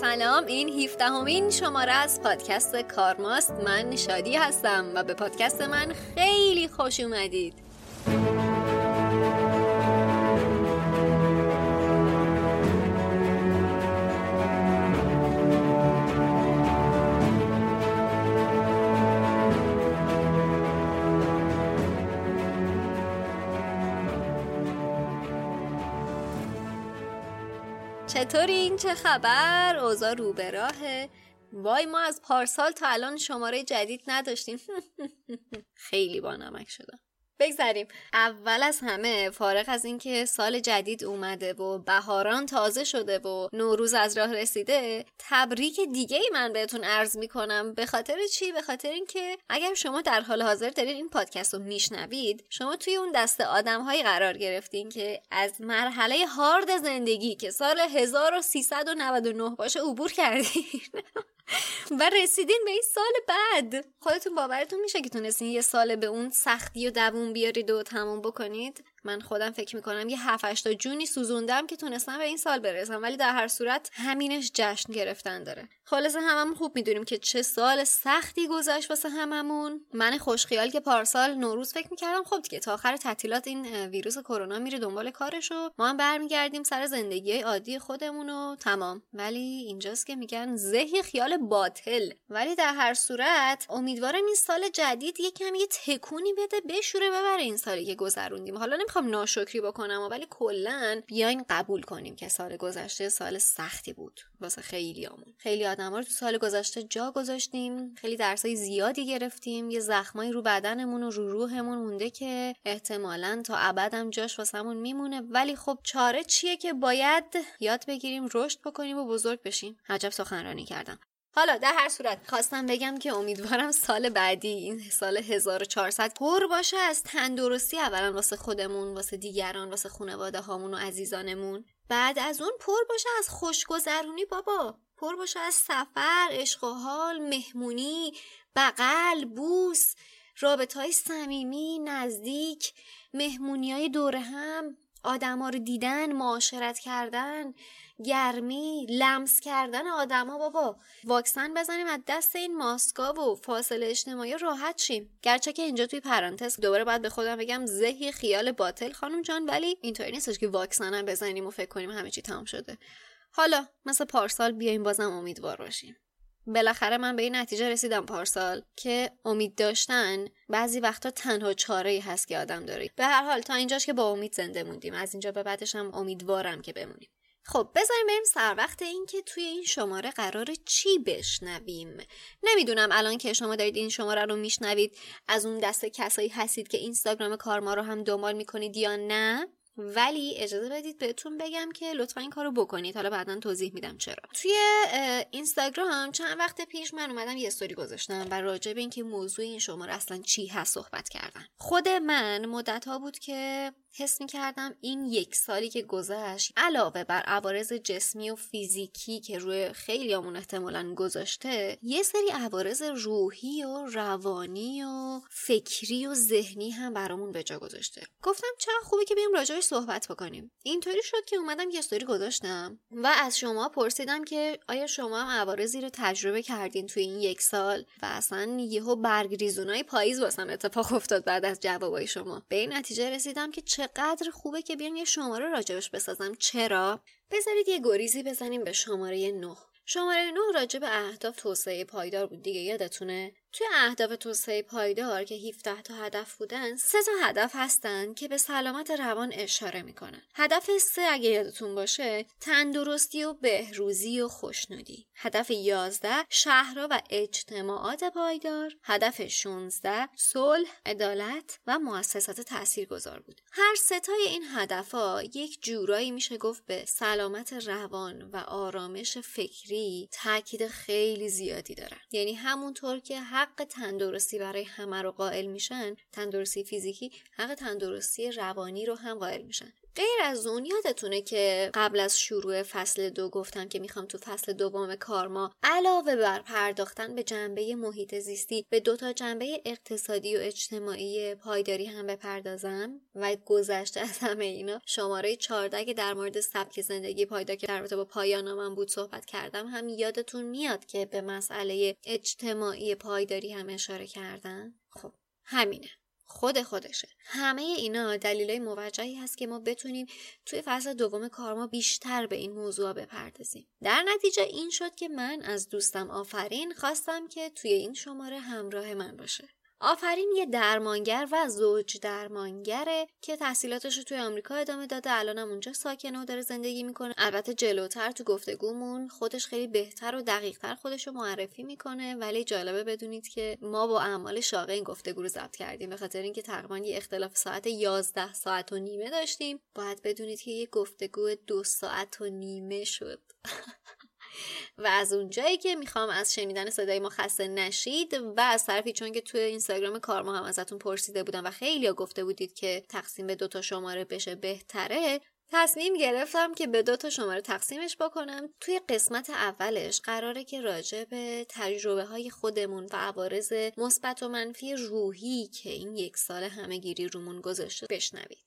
سلام، این 17مین شماره از پادکست کارماست. من شادی هستم و به پادکست من خیلی خوش اومدید. چطوری؟ این چه خبر؟ اوضاع رو به راهه؟ وای، ما از پارسال تا الان شماره جدید نداشتیم. خیلی بانمک شدم. بگذاریم اول از همه، فارغ از اینکه سال جدید اومده و بهاران تازه شده و نوروز از راه رسیده، تبریک دیگه ای من بهتون عرض میکنم. به خاطر چی؟ به خاطر اینکه اگر شما در حال حاضر دارین این پادکست رو میشنوید، شما توی اون دسته آدم‌های قرار گرفتین که از مرحله هارد زندگی که سال 1399 باشه عبور کردین و رسیدین به این سال بعد. خودتون باورتون میشه که تونستین یه سال به اون سختی و دووم بیارید و تموم بکنید؟ من خودم فکر میکنم یه 7-8 تا جونی سوزوندم که تونستم به این سال برسم، ولی در هر صورت همینش جشن گرفتن داره. خلاصه هممون خوب میدونیم که چه سال سختی گذشت واسه هممون. من خوشخیال که پارسال نوروز فکر میکردم خب دیگه تا آخر تعطیلات این ویروس کرونا میره دنبال کارش و ما هم برمیگردیم سر زندگیای عادی خودمون و تمام، ولی اینجاست که میگن ذهی خیال باطل. ولی در هر صورت امیدوارم این سال جدید یکم یه تکونی بده، بشوره ببره این سالی که گذروندیم. حالا هم ناشکری بکنم، ولی کلا بیاین قبول کنیم که سال گذشته سال سختی بود واسه خیلیامون. خیلی آدما رو تو سال گذشته جا گذاشتیم، خیلی درسای زیادی گرفتیم، یه زخمایی رو بدنمون و رو روحمون مونده که احتمالاً تا ابدم جاش واسمون میمونه. ولی خب چاره چیه که باید یاد بگیریم، رشد بکنیم و بزرگ بشیم. عجب سخنرانی کردم. حالا در هر صورت خواستم بگم که امیدوارم سال بعدی، این سال 1400، پر باشه از تندرستی، اولا واسه خودمون، واسه دیگران، واسه خانواده هامون و عزیزانمون. بعد از اون پر باشه از خوشگذرونی بابا، پر باشه از سفر، عشق و حال، مهمونی، بغل، بوس، رابطه‌های صمیمی، نزدیک، مهمونی‌های دور هم، آدما رو دیدن، معاشرت کردن، گرمی، لمس کردن آدما. بابا واکسن بزنیم، از دست این ماسکا و فاصله اجتماعی راحت شیم. گرچه که اینجا توی پرانتز دوباره باید به خودم بگم ذهی خیال باطل خانم جان، ولی اینطوری نیستش که واکسن هم بزنیم و فکر کنیم همه چی تمام شده. حالا مثل پارسال بیایم بازم امیدوار باشیم. بالاخره من به این نتیجه رسیدم پارسال که امید داشتن بعضی وقتا تنها چاره‌ای هست که آدم داره. به هر حال تا اینجاش که با امید زنده موندیم، از اینجا به بعدش هم امیدوارم که بمونیم. خب بذاریم بریم سر وقت این که توی این شماره قراره چی بشنویم. نمیدونم الان که شما دارید این شماره رو میشنوید از اون دسته کسایی هستید که اینستاگرام کارما رو هم دنبال میکنید یا نه، ولی اجازه بدید بهتون بگم که لطفا این کارو بکنید. حالا بعداً توضیح میدم چرا. توی اینستاگرام چند وقت پیش من اومدم یه استوری گذاشتم و راجع به اینکه موضوع این شماره اصلا چی هست صحبت کردم. خود من مدت‌ها بود که حس می‌کردم این یک سالی که گذشت، علاوه بر عوارض جسمی و فیزیکی که روی خیلیامون احتمالاً گذاشته، یه سری عوارض روحی و روانی و فکری و ذهنی هم برامون به جا گذاشته. گفتم چقدر خوبه که بیام راجعش صحبت بکنیم. اینطوری شد که اومدم یه استوری گذاشتم و از شما پرسیدم که آیا شما هم عوارضی رو تجربه کردین توی این یک سال؟ و اصلاً یهو برگریزونای پاییز واسم اتفاق افتاد بعد از جوابای شما. به این نتیجه رسیدم که قدر خوبه که بیان یه شماره راجبش بسازم. چرا؟ بذارید یه گریزی بزنیم به شماره 9. شماره 9 راجب اهداف توسعه پایدار بود دیگه، یادتونه؟ توی اهداف توسعه پایدار که 17 تا هدف بودن، 3 تا هدف هستن که به سلامت روان اشاره میکنن. هدف 3 اگه یادتون باشه، تندرستی و بهروزی و خوشنودی. هدف 11 شهرها و اجتماعات پایدار. هدف 16 صلح، عدالت و مؤسسات تاثیرگذار بود. هر سه تای این هدفا یک جورایی میشه گفت به سلامت روان و آرامش فکری تاکید خیلی زیادی دارن. یعنی همونطور که حق تندرستی برای همه رو قائل میشن، تندرستی فیزیکی، حق تندرستی روانی رو هم قائل میشن. غیر از اون یادتونه که قبل از شروع فصل 2 گفتم که میخوام تو فصل دوم کارما علاوه بر پرداختن به جنبه محیط زیستی به دوتا جنبه اقتصادی و اجتماعی پایداری هم بپردازم و گذشته از همه اینا شماره 14 که در مورد سبک زندگی پایدار که در رابطه با پایان‌نامم بود صحبت کردم هم یادتون میاد که به مسئله اجتماعی پایداری هم اشاره کردم. خب همینه، خودشه. همه اینا دلایل موجهی هست که ما بتونیم توی فصل دوم کار ما بیشتر به این موضوع بپردازیم. در نتیجه این شد که من از دوستم آفرین خواستم که توی این شماره همراه من باشه. آفرین یه درمانگر و زوج درمانگره که تحصیلاتش رو توی آمریکا ادامه داده، الانم اونجا ساکنه و داره زندگی میکنه. البته جلوتر تو گفتگومون خودش خیلی بهتر و دقیقتر خودش رو معرفی میکنه، ولی جالبه بدونید که ما با اعمال شاقه این گفتگو رو ضبط کردیم، به خاطر اینکه تقریبا یه اختلاف ساعت 11 ساعت و نیمه داشتیم. باید بدونید که یه گفتگو 2 ساعت و نیمه شد. و از اونجایی که میخوام از شنیدن صدای ما خسته نشید و از طرفی چون که توی اینستاگرام کارما هم ازتون پرسیده بودم و خیلیا گفته بودید که تقسیم به 2 تا شماره بشه بهتره، تصمیم گرفتم که به 2 تا شماره تقسیمش بکنم. توی قسمت اولش قراره که راجع به تجربه‌های خودمون و عوارض مثبت و منفی روحی که این یک سال همگیری رومون گذاشته بشنوید.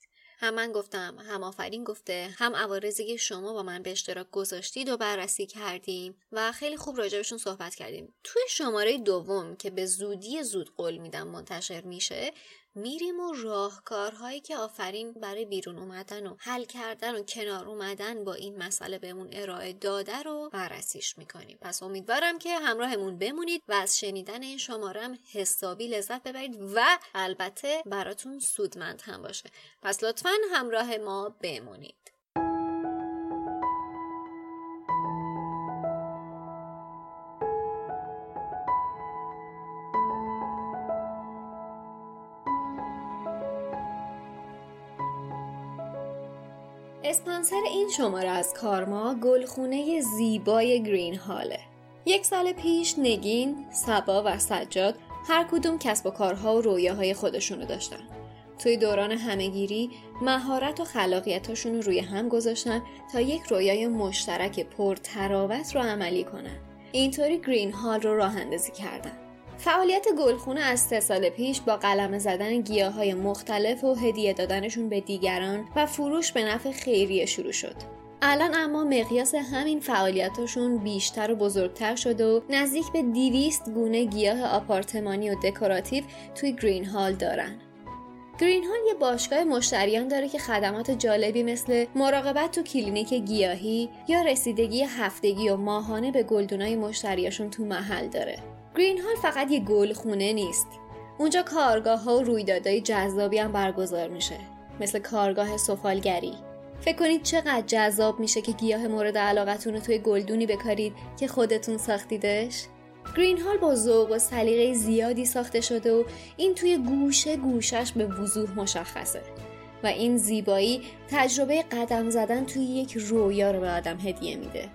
هم من گفتم، هم آفرین گفته، هم عوارضی که شما با من به اشتراک گذاشتید و بررسی کردیم و خیلی خوب راجعشون صحبت کردیم. توی شماره دوم که به زود قول میدم منتشر میشه، میریم و راهکارهایی که آفرین برای بیرون اومدن و حل کردن و کنار اومدن با این مسئله بهمون ارائه داده رو بررسیش میکنیم. پس امیدوارم که همراهمون بمونید و از شنیدن این شماره هم حسابی لذت ببرید و البته براتون سودمند هم باشه. پس لطفاً همراه ما بمونید. اسپانسر این شماره از کارما گلخونه زیبای گرین هاله. 1 سال پیش نگین، صبا و سجاد هر کدوم کسب و کارها و رویاهای خودشونو داشتن. توی دوران همگیری مهارت و خلاقیتاشون رو روی هم گذاشتن تا یک رویای مشترک پرتراوت رو عملی کنن. اینطوری گرین هال رو راه اندازی کردن. فعالیت گلخونه از 3 سال پیش با قلمه زدن گیاهای مختلف و هدیه دادنشون به دیگران و فروش به نفع خیریه شروع شد. الان اما مقیاس همین فعالیتاشون بیشتر و بزرگتر شده و نزدیک به 200 گونه گیاه آپارتمانی و دکوراتیو توی گرین هال دارن. گرین هال یه باشگاه مشتریان داره که خدمات جالبی مثل مراقبت تو کلینیک گیاهی یا رسیدگی هفتگی و ماهانه به گلدونای مشتریاشون تو محل داره. گرین هال فقط یه گلخونه نیست. اونجا کارگاه‌ها و رویدادهای جذابی هم برگزار میشه، مثل کارگاه سفالگری. فکر کنید چقدر جذاب میشه که گیاه مورد علاقتون رو توی گلدونی بکارید که خودتون ساختیدش. گرین هال با ذوق و سلیقه زیادی ساخته شده و این توی گوشه گوشش به وضوح مشخصه و این زیبایی تجربه قدم زدن توی یک رویا رو به آدم هدیه میده.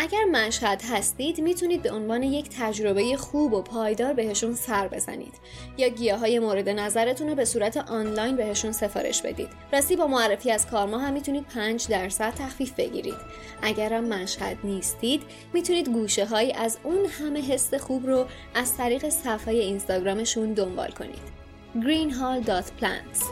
اگر مشهد هستید میتونید به عنوان یک تجربه خوب و پایدار بهشون سر بزنید یا گیاهای مورد نظرتون رو به صورت آنلاین بهشون سفارش بدید. راستی با معرفی از کارما هم میتونید 5% تخفیف بگیرید. اگرم مشهد نیستید میتونید گوشه هایی از اون همه حس خوب رو از طریق صفحه اینستاگرامشون دنبال کنید. greenhall.plants.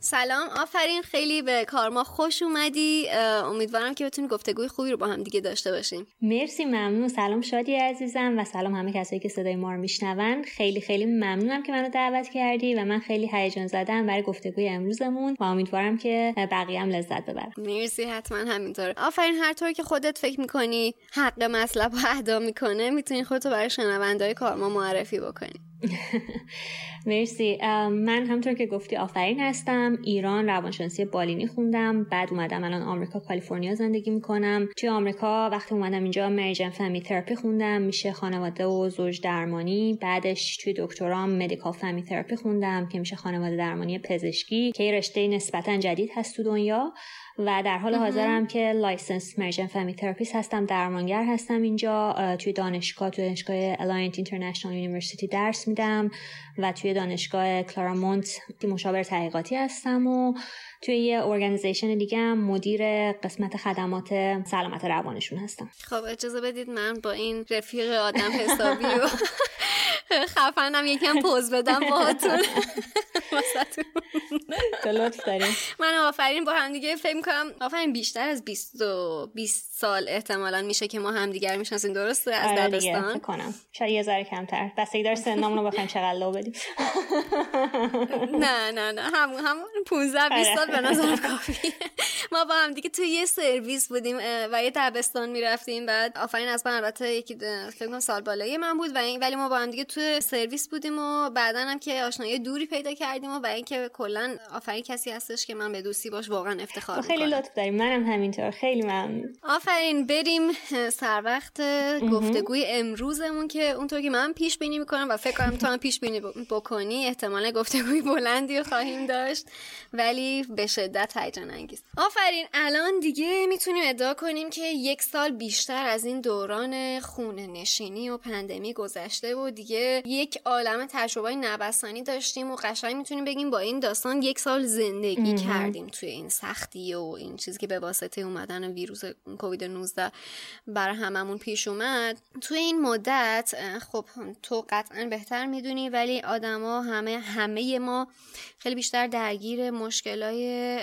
سلام آفرین، خیلی به کارما خوش اومدی. امیدوارم که بتونیم گفتگوی خوبی رو با هم دیگه داشته باشیم. مرسی، ممنون. سلام شادی عزیزم و سلام همه کسایی که صدای ما رو میشنون. خیلی خیلی ممنونم که منو دعوت کردی و من خیلی هیجان زدم برای گفتگوی امروزمون و امیدوارم که بقیه هم لذت ببرن. مرسی، حتما همینطور. آفرین، هر طور که خودت فکر می‌کنی حق مطلب رو ادا می‌کنه، می‌تونی خودت رو برای شنونده‌های کارما معرفی بکنی. مرسی. من همونطور که گفتی آفرین هستم. ایران روانشناسی بالینی خوندم، بعد اومدم الان آمریکا کالیفرنیا زندگی میکنم. توی آمریکا وقتی اومدم اینجا مریج اند فامیلی تراپی خوندم، میشه خانواده و زوج درمانی. بعدش توی دکترام مدیکال فامیلی تراپی خوندم که میشه خانواده درمانی پزشکی، که رشته نسبتا جدید هست تو دنیا. و در حال حاضرم که لایسنس مریج اند فامیلی تراپیست هستم، درمانگر هستم اینجا. توی دانشگاه الاینت اینترنشنال یونیورسیتی درس میدم و توی دانشگاه کلارامونت مشاور تحقیقاتی هستم و توی یه ارگانیزیشن دیگه هم مدیر قسمت خدمات سلامت روانشون هستم. خب اجازه بدید من با این رفیق آدم حسابی و خفنم یکم پوز بدم باهاتون. من آفرین با هم دیگه فکر می‌کنم آفرین بیشتر از 20 سال احتمالاً میشه که ما همدیگه رو می‌شناسیم، درسته؟ از دبستان فکر کنم. شاید یه ذره کمتر. بستگی داره سنمون رو بخوایم چقدر لو بدیم. نه همون 15-20 سال به نظرم کافیه. ما با هم دیگه توی یه سرویس بودیم و یه دبستان می‌رفتیم. بعد آفرین از من البته یکی فکر کنم سال بالایی من بود، ولی ما با هم دیگه توی سرویس بودیم و بعداً هم که آشنایی دوری پیدا کردیم و اینکه کلا آفرین کسی هستش که من به دوستی باش واقعا افتخار می‌کنم. خیلی لطف داریم. منم همینطور خیلی ممنون. آفرین بریم سر وقت گفتگوی امروزمون که اونطور که من پیش بینی می‌کنم و فکر کنم تو هم پیش بینی بکنی احتمالاً گفتگوی بلندی خواهیم داشت، ولی به شدت هیجان انگیز. آفرین الان دیگه میتونیم ادعا کنیم که یک سال بیشتر از این دوران خونه نشینی و پاندمی گذشته و دیگه یک عالمه تجربه نوسانی داشتیم و قشنگ میتونیم بگیم با این داستان یک سال زندگی کردیم توی این سختی و این چیزی که به واسطه اومدن ویروس کووید 19 برای هممون پیش اومد. توی این مدت خب تو قطعا بهتر میدونی، ولی آدما همه ما خیلی بیشتر درگیر مشکلای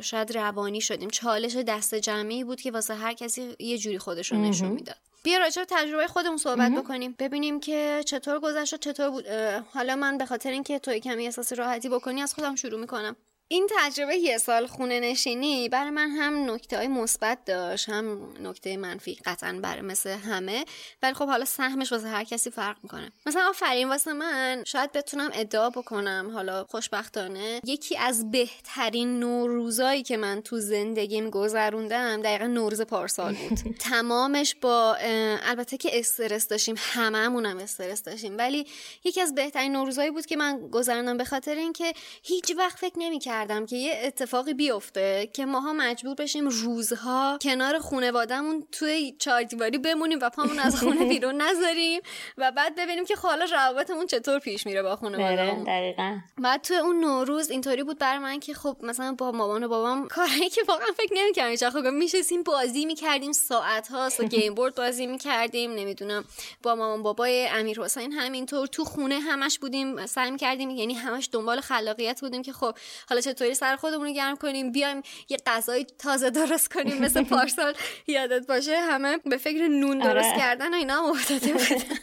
شاید روانی شدیم. چالش دست جمعی بود که واسه هر کسی یه جوری خودش رو نشون میداد. بیا راجع به تجربه خودمون صحبت بکنیم، ببینیم که چطور گذشت، چطور بود. حالا من به خاطر اینکه تو کمی احساس راحتی بکنی از خودم شروع میکنم. این تجربه یه سال خونه نشینی برای من هم نکته‌های مثبت داشت هم نکته منفی، قطعاً برای مثل همه، ولی خب حالا سهمش واسه هر کسی فرق میکنه. مثلا آفرین واسه من شاید بتونم ادعا بکنم، حالا خوشبختانه یکی از بهترین نوروزایی که من تو زندگیم گذروندم دقیقاً نوروز پارسال بود. تمامش با البته که استرس داشتیم، هممونم استرس داشتیم، ولی یکی از بهترین نوروزایی بود که من گذروندم به خاطر اینکه هیچ وقت فکر نمی‌کردم که یه اتفاقی بیفته که ماها مجبور بشیم روزها کنار خانواده‌مون توی چهار دیواری بمونیم و پامون از خونه بیرون نذاریم و بعد ببینیم که حالا روابطمون چطور پیش میره با خانواده‌مون. دقیقاً. بعد توی اون نوروز اینطوری بود برای من که خب مثلا با مامان و بابام کاری که واقعا فکر نمی‌کردم چرا خب می‌شستیم بازی می‌کردیم ساعت‌ها، گیم بورد بازی می‌کردیم، نمیدونم با مامان بابای امیرحسین همینطور تو خونه همش بودیم، سعی می‌کردیم یعنی همش دنبال خلاقیت بودیم که خب حالا چطوری سر خودمون رو گرم کنیم، بیایم یه غذای تازه درست کنیم مثل پارسال. یادت باشه همه به فکر نون درست کردن و اینا افتاده بودن.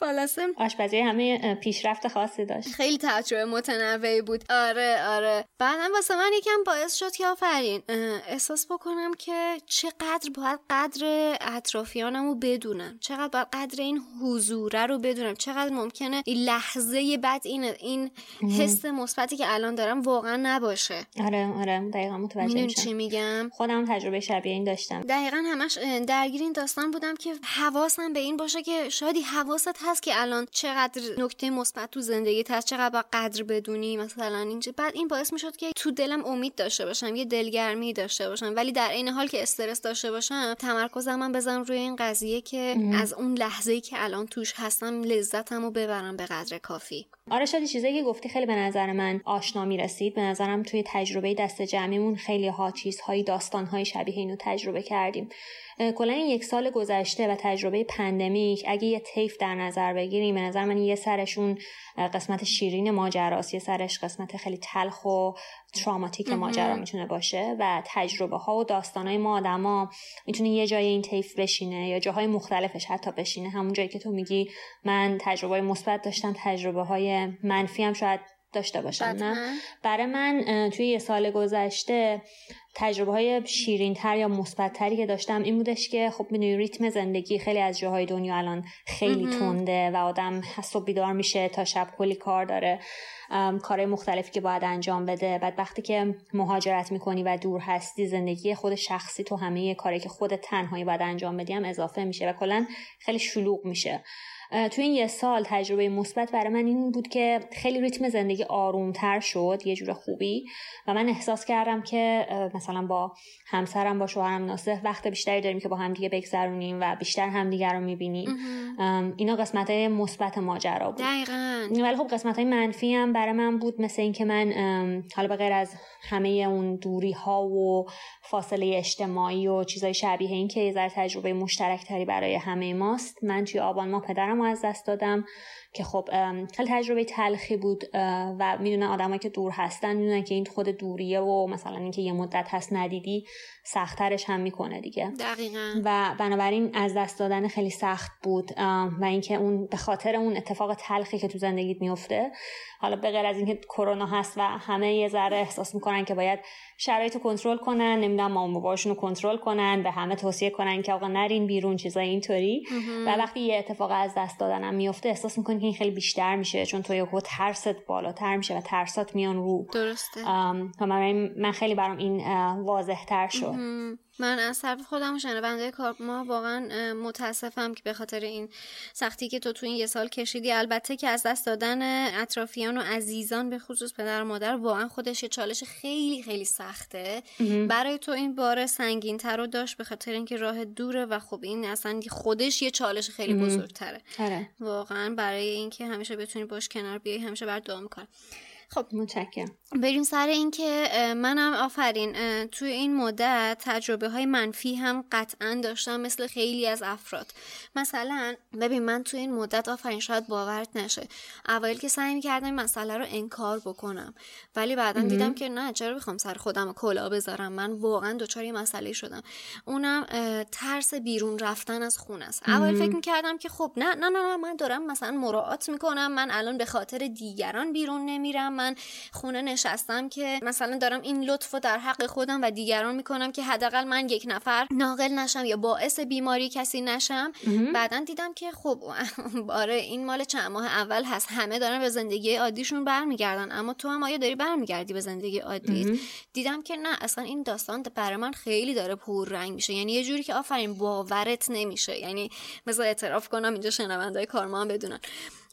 خلاصه آشپزی همه پیشرفت خاصی داشت، خیلی تجربه متنوعی بود. آره بعدم واسه من یکم باعث شد که آفرین احساس بکنم که چقدر باید قدر اطرافیانم رو بدونم، چقدر باید قدر این حضوره رو بدونم، چقدر ممکنه این لحظه بعد این حس مثبتی که الان دارم واقعا نباشه. آره دقیقاً متوجه میشم چی میگم. خودم تجربه شبیه این داشتم. دقیقاً همش درگیر این داستان بودم که حواسم به این باشه که شادی حواست هست که الان چقدر نکته مثبت تو زندگیت هست، چقدر با قدر بدونی مثلا اینجا. بعد این باعث میشد که تو دلم امید داشته باشم، یه دلگرمی داشته باشم، ولی در عین حال که استرس داشته باشم تمرکزم من بزنم روی این قضیه که از اون لحظه‌ای که الان توش هستم لذتمو ببرم به قدر کافی. آره شادی چیزایی که گفتی خیلی به نظر من آشنا میرسید. به نظرم توی تجربه دست جمعیمون خیلی ها چیزهای داستانهای شبیه اینو تجربه کردیم. کلا این یک سال گذشته و تجربه پندمیک اگه یه طیف در نظر بگیریم، به نظر من یه سرشون قسمت شیرین ماجراست، یه سرش قسمت خیلی تلخ و تراماتیک ماجرا میتونه باشه و تجربه ها و داستانای ما آدما میتونه یه جای این طیف بشینه یا جاهای مختلفش حتی بشینه. همون جایی که تو میگی من تجربه مثبت داشتم، تجربه های منفی هم شاید داشته باشم. نه برای من توی یه سال گذشته تجربه‌های شیرین‌تر یا مثبت‌تری که داشتم این بودش که خب می‌دونی ریتم زندگی خیلی از جاهای دنیا الان خیلی تنده و آدم صبح بیدار میشه تا شب کلی کار داره، کارهای مختلفی که باید انجام بده. بعد وقتی که مهاجرت می‌کنی و دور هستی، زندگی خود شخصی تو همه کاری که خودت تنهایی باید انجام بدی هم اضافه میشه و کلاً خیلی شلوغ میشه. تو این یه سال تجربه مثبت برای من این بود که خیلی ریتم زندگی آرومتر شد یه جور خوبی و من احساس کردم که مثلا با همسرم، با شوهرم ناصف وقت بیشتری داریم که با هم دیگه بگذرونیم و بیشتر همدیگه رو میبینیم. اینا قسمت‌های مثبت ماجرا بود. دقیقاً. ولی خب قسمت‌های منفی هم برای من بود، مثل این که من حالا بغیر از همه اون دوری‌ها و فاصله اجتماعی و چیزای شبیه این که یه ذره تجربه مشترک‌تری برای همه ماست، من توی آبان ماه پدرم از دست دادم که خب خیلی تجربه تلخی بود و میدونن آدمایی که دور هستن میدونن که این خود دوریه و مثلا اینکه یه مدت هست ندیدی سخت‌ترش هم میکنه دیگه. دقیقاً. و بنابراین از دست دادن خیلی سخت بود و اینکه اون به خاطر اون اتفاق تلخی که تو زندگیت میفته، حالا به غیر از اینکه کرونا هست و همه یه ذره احساس میکنن که باید شرایطو کنترل کنن، نمیدونم مامان باباشونو کنترل کنن، به همه توصیه کنن که آقا نرین بیرون، چیزای اینطوری. و وقتی یه اتفاق از دست دادنم میفته احساس میکنی که این خیلی بیشتر میشه، چون تو یهو ترست بالاتر میشه و ترسات میان رو. درسته. من خیلی برام این واضح‌تر شد. من از طرف خودم و شنونده کار ما واقعا متاسفم که به خاطر این سختی که تو این یه سال کشیدی. البته که از دست دادن اطرافیان و عزیزان به خصوص پدر و مادر واقعا خودش یه چالش خیلی خیلی سخته. برای تو این بار سنگین‌تر رو داشت به خاطر اینکه راه دوره و خب این اصلا خودش یه چالش خیلی بزرگتره. واقعا برای اینکه همیشه بتونی باش کنار بیای همیشه برات دعا می‌کنم. خب متشکرم. بریم سر این که منم آفرین توی این مدت تجربه های منفی هم قطعا داشتم مثل خیلی از افراد. مثلا ببین من توی این مدت آفرین شاید باورت نشه اول که سعی می‌کردم این مسئله رو انکار بکنم، ولی بعدا دیدم که نه، چرا بخوام سر خودم کلاه بذارم. من واقعا دوچار این مسئله شدم، اونم ترس بیرون رفتن از خونه است. اول فکر می‌کردم که خب نه نه نه من دارم مثلا مراعات می‌کنم، من الان به خاطر دیگران بیرون نمیرم، من خونه نشستم که مثلا دارم این لطفو در حق خودم و دیگران میکنم که حداقل من یک نفر ناقل نشم یا باعث بیماری کسی نشم. بعدن دیدم که خب آره این مال چند ماه اول هست، همه دارن به زندگی عادیشون برمیگردن، اما تو هم آیا داری برمیگردی به زندگی عادیت؟ دیدم که نه، اصلا این داستان برای من خیلی داره پررنگ میشه، یعنی یه جوری که آفرین باورت نمیشه. یعنی مثلا اعتراف کنم اینجا شنوندای کارما هم بدونن،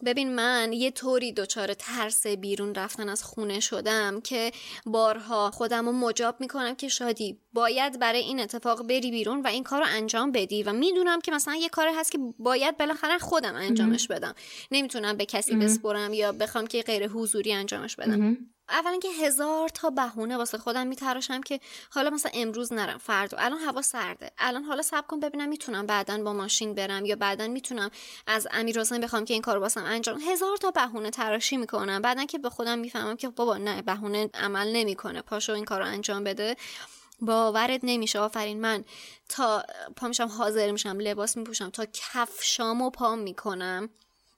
ببین من یه طوری دوچاره ترس بیرون رفتن از خونه شدم که بارها خودم رو مجاب میکنم که شادی باید برای این اتفاق بری بیرون و این کار رو انجام بدی و میدونم که مثلا یه کار هست که باید بالاخره خودم انجامش بدم، نمیتونم به کسی بسپرم یا بخوام که غیر حضوری انجامش بدم. اولا که هزار تا بهونه واسه خودم میتراشم که حالا مثلا امروز نرم، فردا، الان هوا سرده، الان حالا صبر کن ببینم میتونم بعدن با ماشین برم یا بعدن میتونم از امیرحسین بخوام که این کارو واسم انجام. هزار تا بهونه تراشی میکنم، بعدن که به خودم میفهمم که بابا نه، بهونه عمل نمیکنه، پاشو این کارو انجام بده. باورت نمیشه آفرین من تا پامشم حاضر میشم، لباس میپوشم، تا کفشامو پام میکنم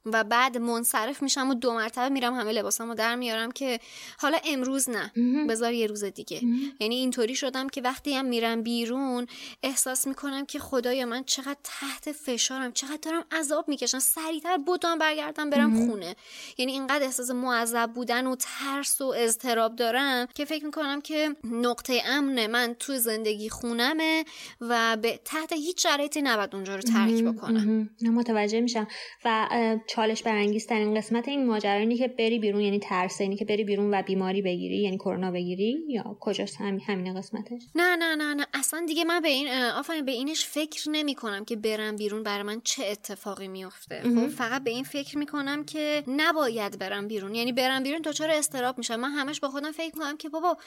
و بعد منصرف میشم و دو مرتبه میرم همه لباسامو در میارم که حالا امروز نه، بذار یه روز دیگه. یعنی اینطوری شدم که وقتی هم میرم بیرون احساس میکنم که خدایا من چقدر تحت فشارم، چقدر دارم عذاب میکشم، سریعتر بودم برگردم برم خونه. یعنی اینقدر احساس معذب بودن و ترس و اضطراب دارم که فکر میکنم که نقطه امن من تو زندگی خونمه و به تحت هیچ شرایطی نباید اونجا رو ترک بکنم. متوجه میشم. و چالش برانگیزترین قسمت این ماجرا اینه که بری بیرون، یعنی ترس اینه که بری بیرون و بیماری بگیری، یعنی کرونا بگیری یا کجاست همین قسمتش؟ نه نه نه نه اصلا دیگه من به این آفرین به اینش فکر نمی کنم که برم بیرون برای من چه اتفاقی میفته. خب فقط به این فکر میکنم که نباید برم بیرون، یعنی برم بیرون دچار اضطراب میشم. من همش با خودم فکر میکنم که بابا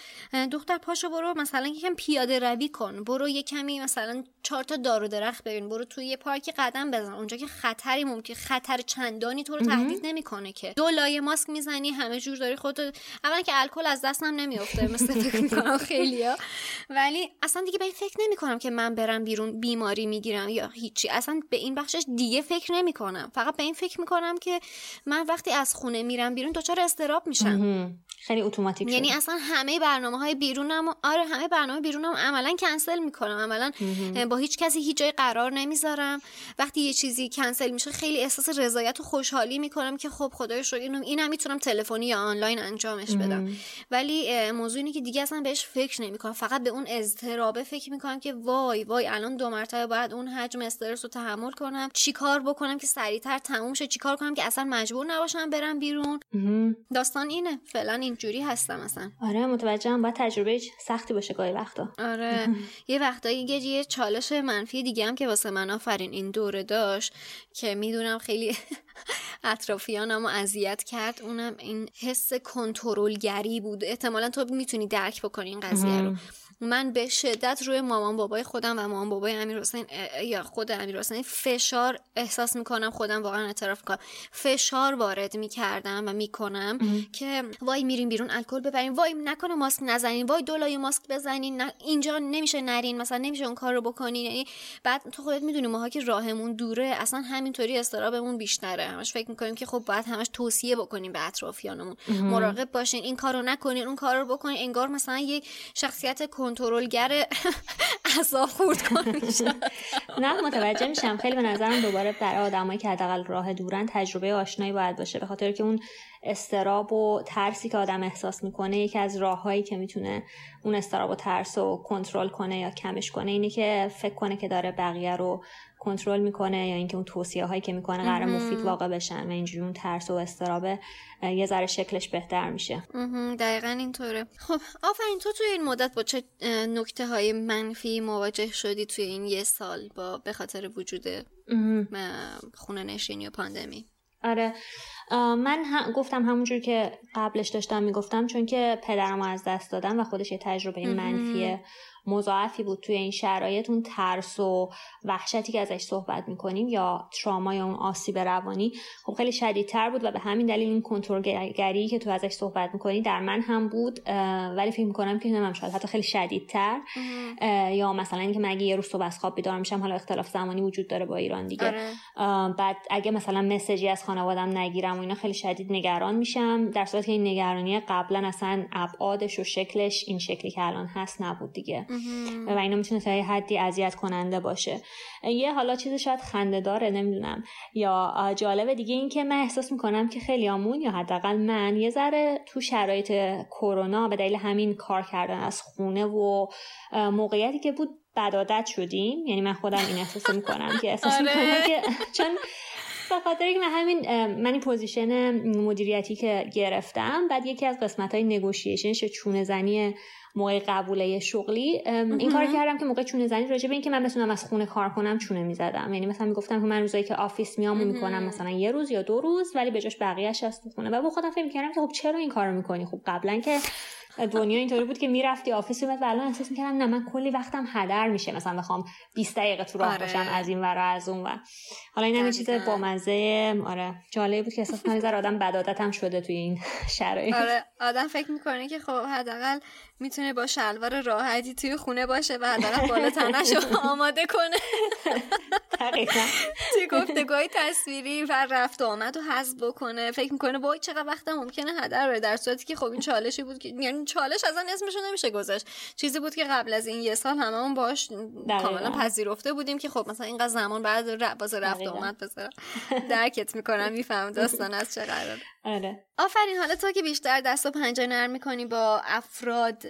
دختر پاشو برو مثلا یکم پیاده روی کن، برو یه کمی مثلا 4 تا دار و درخت ببین، برو توی یه پارک قدم بزن، اونجا که خطری ممکنه، خطر چند چندانی تو رو تهدید نمیکنه که دو لایه ماسک میزنی همه جور داری خودت. اولا که الکل از دستم نمیافته مثل فکر میکنم خیلیا، ولی اصلا دیگه به این فکر نمیکنم که من برم بیرون بیماری میگیرم یا هیچی، اصلا به این بخشش دیگه فکر نمیکنم. فقط به این فکر میکنم که من وقتی از خونه میرم بیرون دچار اضطراب میشم. خیلی اتوماتیک، یعنی اصلا همه برنامه‌های بیرونم، آره همه برنامه بیرونم عملاً کنسل میکنم، عملاً با هیچ کسی هیچ جای قرار نمیذارم. وقتی یه چیزی کنسل میشه خیلی احساس رضایت و خوشحالی میکنم که خب خدای شکر اینم میتونم تلفنی یا آنلاین انجامش بدم. ولی موضوع اینه که دیگه اصلا بهش فکر نمیکنم، فقط به اون اضطراب فکر میکنم که وای وای الان دو مرتبه باید اون حجم استرس رو تحمل کنم، چیکار بکنم که سریعتر تموم شه، چیکار کنم که اصلا مجبور نباشم برم بیرون. داستان اینه، فعلا اینجوری هستم اصلا. آره متوجهم، باید تجربه سختی باشه گاهی وقتا. آره یه وقتایی یه چالش منفی دیگه هم که واسه من آفرین این دوره داشت که میدونم خیلی اطرافیانم اذیت کرد، اونم این حس کنترلگری بود. احتمالاً تو میتونی درک بکنی این قضیه رو. من به شدت روی مامان بابای خودم و مامان بابای امیرحسین یا خود امیرحسین فشار احساس میکنم، خودم واقعا اعتراف میکنم فشار وارد میکردم و میکنم که وای میریم بیرون الکل ببریم، وای نکنه ماسک نزنین، وای دو لایه ماسک بزنین، اینجا نمیشه نرین، مثلا نمیشه اون کار رو بکنین. یعنی بعد تو خودت میدونی ماها که راهمون دوره اصلا همینطوری استرسمون بیشتره، همش فکر میکنیم که خب باید همش توصیه بکنیم به اطرافیانمون مراقب باشین، این کارو نکنین، اون کارو بکنین. انگار مثلا یه شخصیت کنترلگر عذاب خورد کن میشه. نه متوجه میشم، خیلی به نظرم دوباره در آدمایی که حداقل راه دورن تجربه آشنایی باید باشه، به خاطر که اون استراب و ترسی که آدم احساس میکنه یکی از راههایی که میتونه اون استراب و ترس رو کنترل کنه یا کمش کنه اینه که فکر کنه که داره بقیه رو کنترل میکنه، یا اینکه اون توصیه هایی که میکنه قرار مفید واقع بشن و اینجوری اون ترس و استرابه یه ذره شکلش بهتر میشه. دقیقاً اینطوره. خب آفرین، تو توی این مدت با چه نکته های منفی مواجه شدی توی این یه سال با به خاطر وجود خونه نشینی و پاندمی؟ آره من گفتم همونجور که قبلش داشتم میگفتم، چون که پدرم از دست دادم و خودش یه تجربه منفی مضاعفی بود توی این شرایط، اون ترس و وحشتی که ازش صحبت میکنیم یا تراما یا اون آسیب روانی خب خیلی شدیدتر بود و به همین دلیل این کنترلگری که تو ازش صحبت میکنی در من هم بود، ولی فکر میکنم که نمیدونم شاید حتی خیلی شدیدتر، یا مثلا اینکه من اگه یه روز صبح از خواب بیدار میشم، حالا اختلاف زمانی وجود داره با ایران دیگه، بعد اگه مثلا مسیجی از خانواده‌ام نگیرم و اینا خیلی شدید نگران میشم، در صورتی که این نگرانی قبلا اصلا ابعادش و شکلش این شکلی که الان هست نبود دیگه. و اینا میتونه تا یه حدی اذیت کننده باشه. یه حالا چیز شاید خنده‌داره نمیدونم یا جالبه دیگه، این که من احساس میکنم که خیلیامون یا حداقل من یه ذره تو شرایط کرونا به دلیل همین کار کردن از خونه و موقعیتی که بود بدعادت شدیم. یعنی من خودم این احساس میکنم که احساس میکنم که چون به خاطر که من این پوزیشن مدیریتی که گرفتم، بعد یکی از قسمت‌های نگوشیشنش چونه زنی موقع قبوله شغلی این کارو کردم که موقع چونه زنی راجع به اینکه من بتونم از خونه کار کنم چونه میزدم. یعنی مثلا میگفتم که من روزایی که آفیس میام میکنم مثلا یه روز یا دو روز، ولی به جاش بقیه‌اش از تو خونه. و با خودم فکر می‌کردم که خب چرا این کارو میکنی؟ خب قبلا که دنیا اینطوری بود که میرفتی آفیس و الان احساس می‌کردم نه، من کلی وقتم هدر میشه مثلا بخوام 20 دقیقه تو راه باشم از این ور از اون ور. حالا اینم یه چیز بامزه. آره جالب بود که احساس کنم ذره آدم بدادتم شده توی این شرایط. آره آدم فکر می‌کنه که خب حداقل میتونه با شلوار راحتی توی خونه باشه و حداقل بالا تنشو آماده کنه. دقیقاً. توی گفتگوهای تصویری و رفت و آمد و حذف بکنه. فکر می‌کنه وای چقدر وقت ممکنه هدر بره، در صورتی که خب این چالشی بود که چالش از اون اسمشو نمیشه گذاشت، چیزی بود که قبل از این یه سال هممون باش کاملا پذیرفته بودیم که خب مثلا اینقدر زمان بعد باز رفت و اومد بذارم. درکت میکنم، میفهم داستان از چه قراره. آره آفرین، حالا تو که بیشتر دست و پنجه نرم میکنی با افراد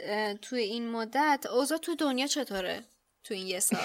توی این مدت، اوضاع تو دنیا چطوره تو این یه سال؟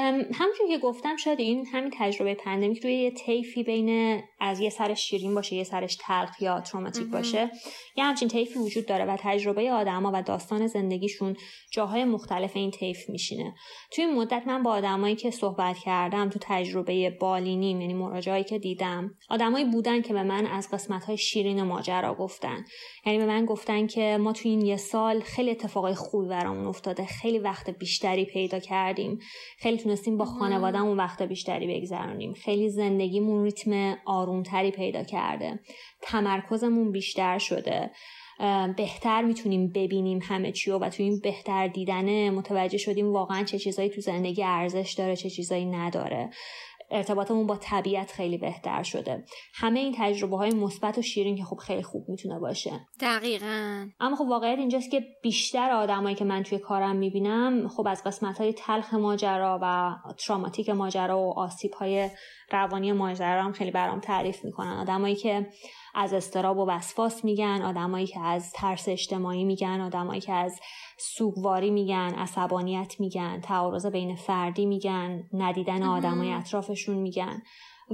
همونجوری که گفتم شاید این همین تجربه پندمیک روی یه طیفی بین از یه سرش شیرین باشه یه سرش تلخ یا تروماتیک باشه، یه همچین طیفی وجود داره و تجربه آدما و داستان زندگیشون جاهای مختلف این طیف میشینه. توی این مدت من با آدمایی که صحبت کردم تو تجربه بالینیم، یعنی مراجعایی که دیدم، آدمایی بودن که به من از قسمت‌های شیرین ماجرا گفتن. یعنی به من گفتن که ما توی این یه سال خیلی اتفاقای خوبی برامون افتاده، خیلی وقت بیشتری پیدا کردیم، خیلی خیلی تونستیم با خانوادم اون وقتا بیشتری بگذرونیم. خیلی زندگیمون ریتم آرومتری پیدا کرده، تمرکزمون بیشتر شده، بهتر میتونیم ببینیم همه چی و توی این بهتر دیدن متوجه شدیم واقعا چه چیزایی تو زندگی ارزش داره، چه چیزایی نداره. ارتباطمون با طبیعت خیلی بهتر شده. همه این تجربه‌های مثبت و شیرین که خب خیلی خوب میتونه باشه. دقیقاً. اما خب واقعیت اینجاست که بیشتر آدمایی که من توی کارم میبینم خب از قسمت‌های تلخ ماجرا و تروماتیک ماجرا و آسیب‌های روانی ماجرا هم خیلی برام تعریف میکنن. آدمایی که از اضطراب و وسواس میگن، آدمایی که از ترس اجتماعی میگن، آدمایی که از سوگواری میگن، عصبانیت میگن، تعارض بین فردی میگن، ندیدن آدمای اطرافشون میگن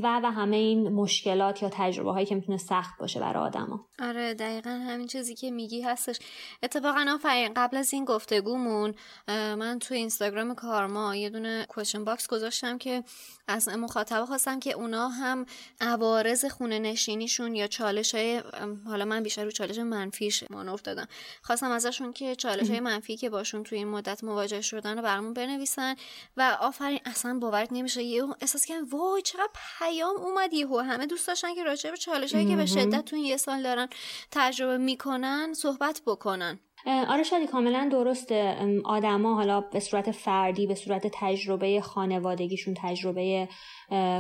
و همه این مشکلات یا تجربه هایی که میتونه سخت باشه برای آدما. آره دقیقاً همین چیزی که میگی هستش. اتفاقا آفرین قبل از این گفتگومون من تو اینستاگرام کارما یه دونه کوشن باکس گذاشتم که از مخاطبا خواستم که اونا هم عوارض خونه نشینیشون یا چالش‌های، حالا من بیشتر رو چالش منفیش مانور دادم، خواستم ازشون که چالش‌های منفی که باشون تو این مدت مواجه شدن رو برامون بنویسن و آفرین اصلا باورت نمیشه یه احساس کردم وای چقدر پیام اومد یهو. همه دوست داشتن که راجع به چالش‌هایی که به شدت تو این یه سال دارن تجربه میکنن صحبت بکنن. آره شادی کاملا درسته. آدما حالا به صورت فردی، به صورت تجربه خانوادگیشون، تجربه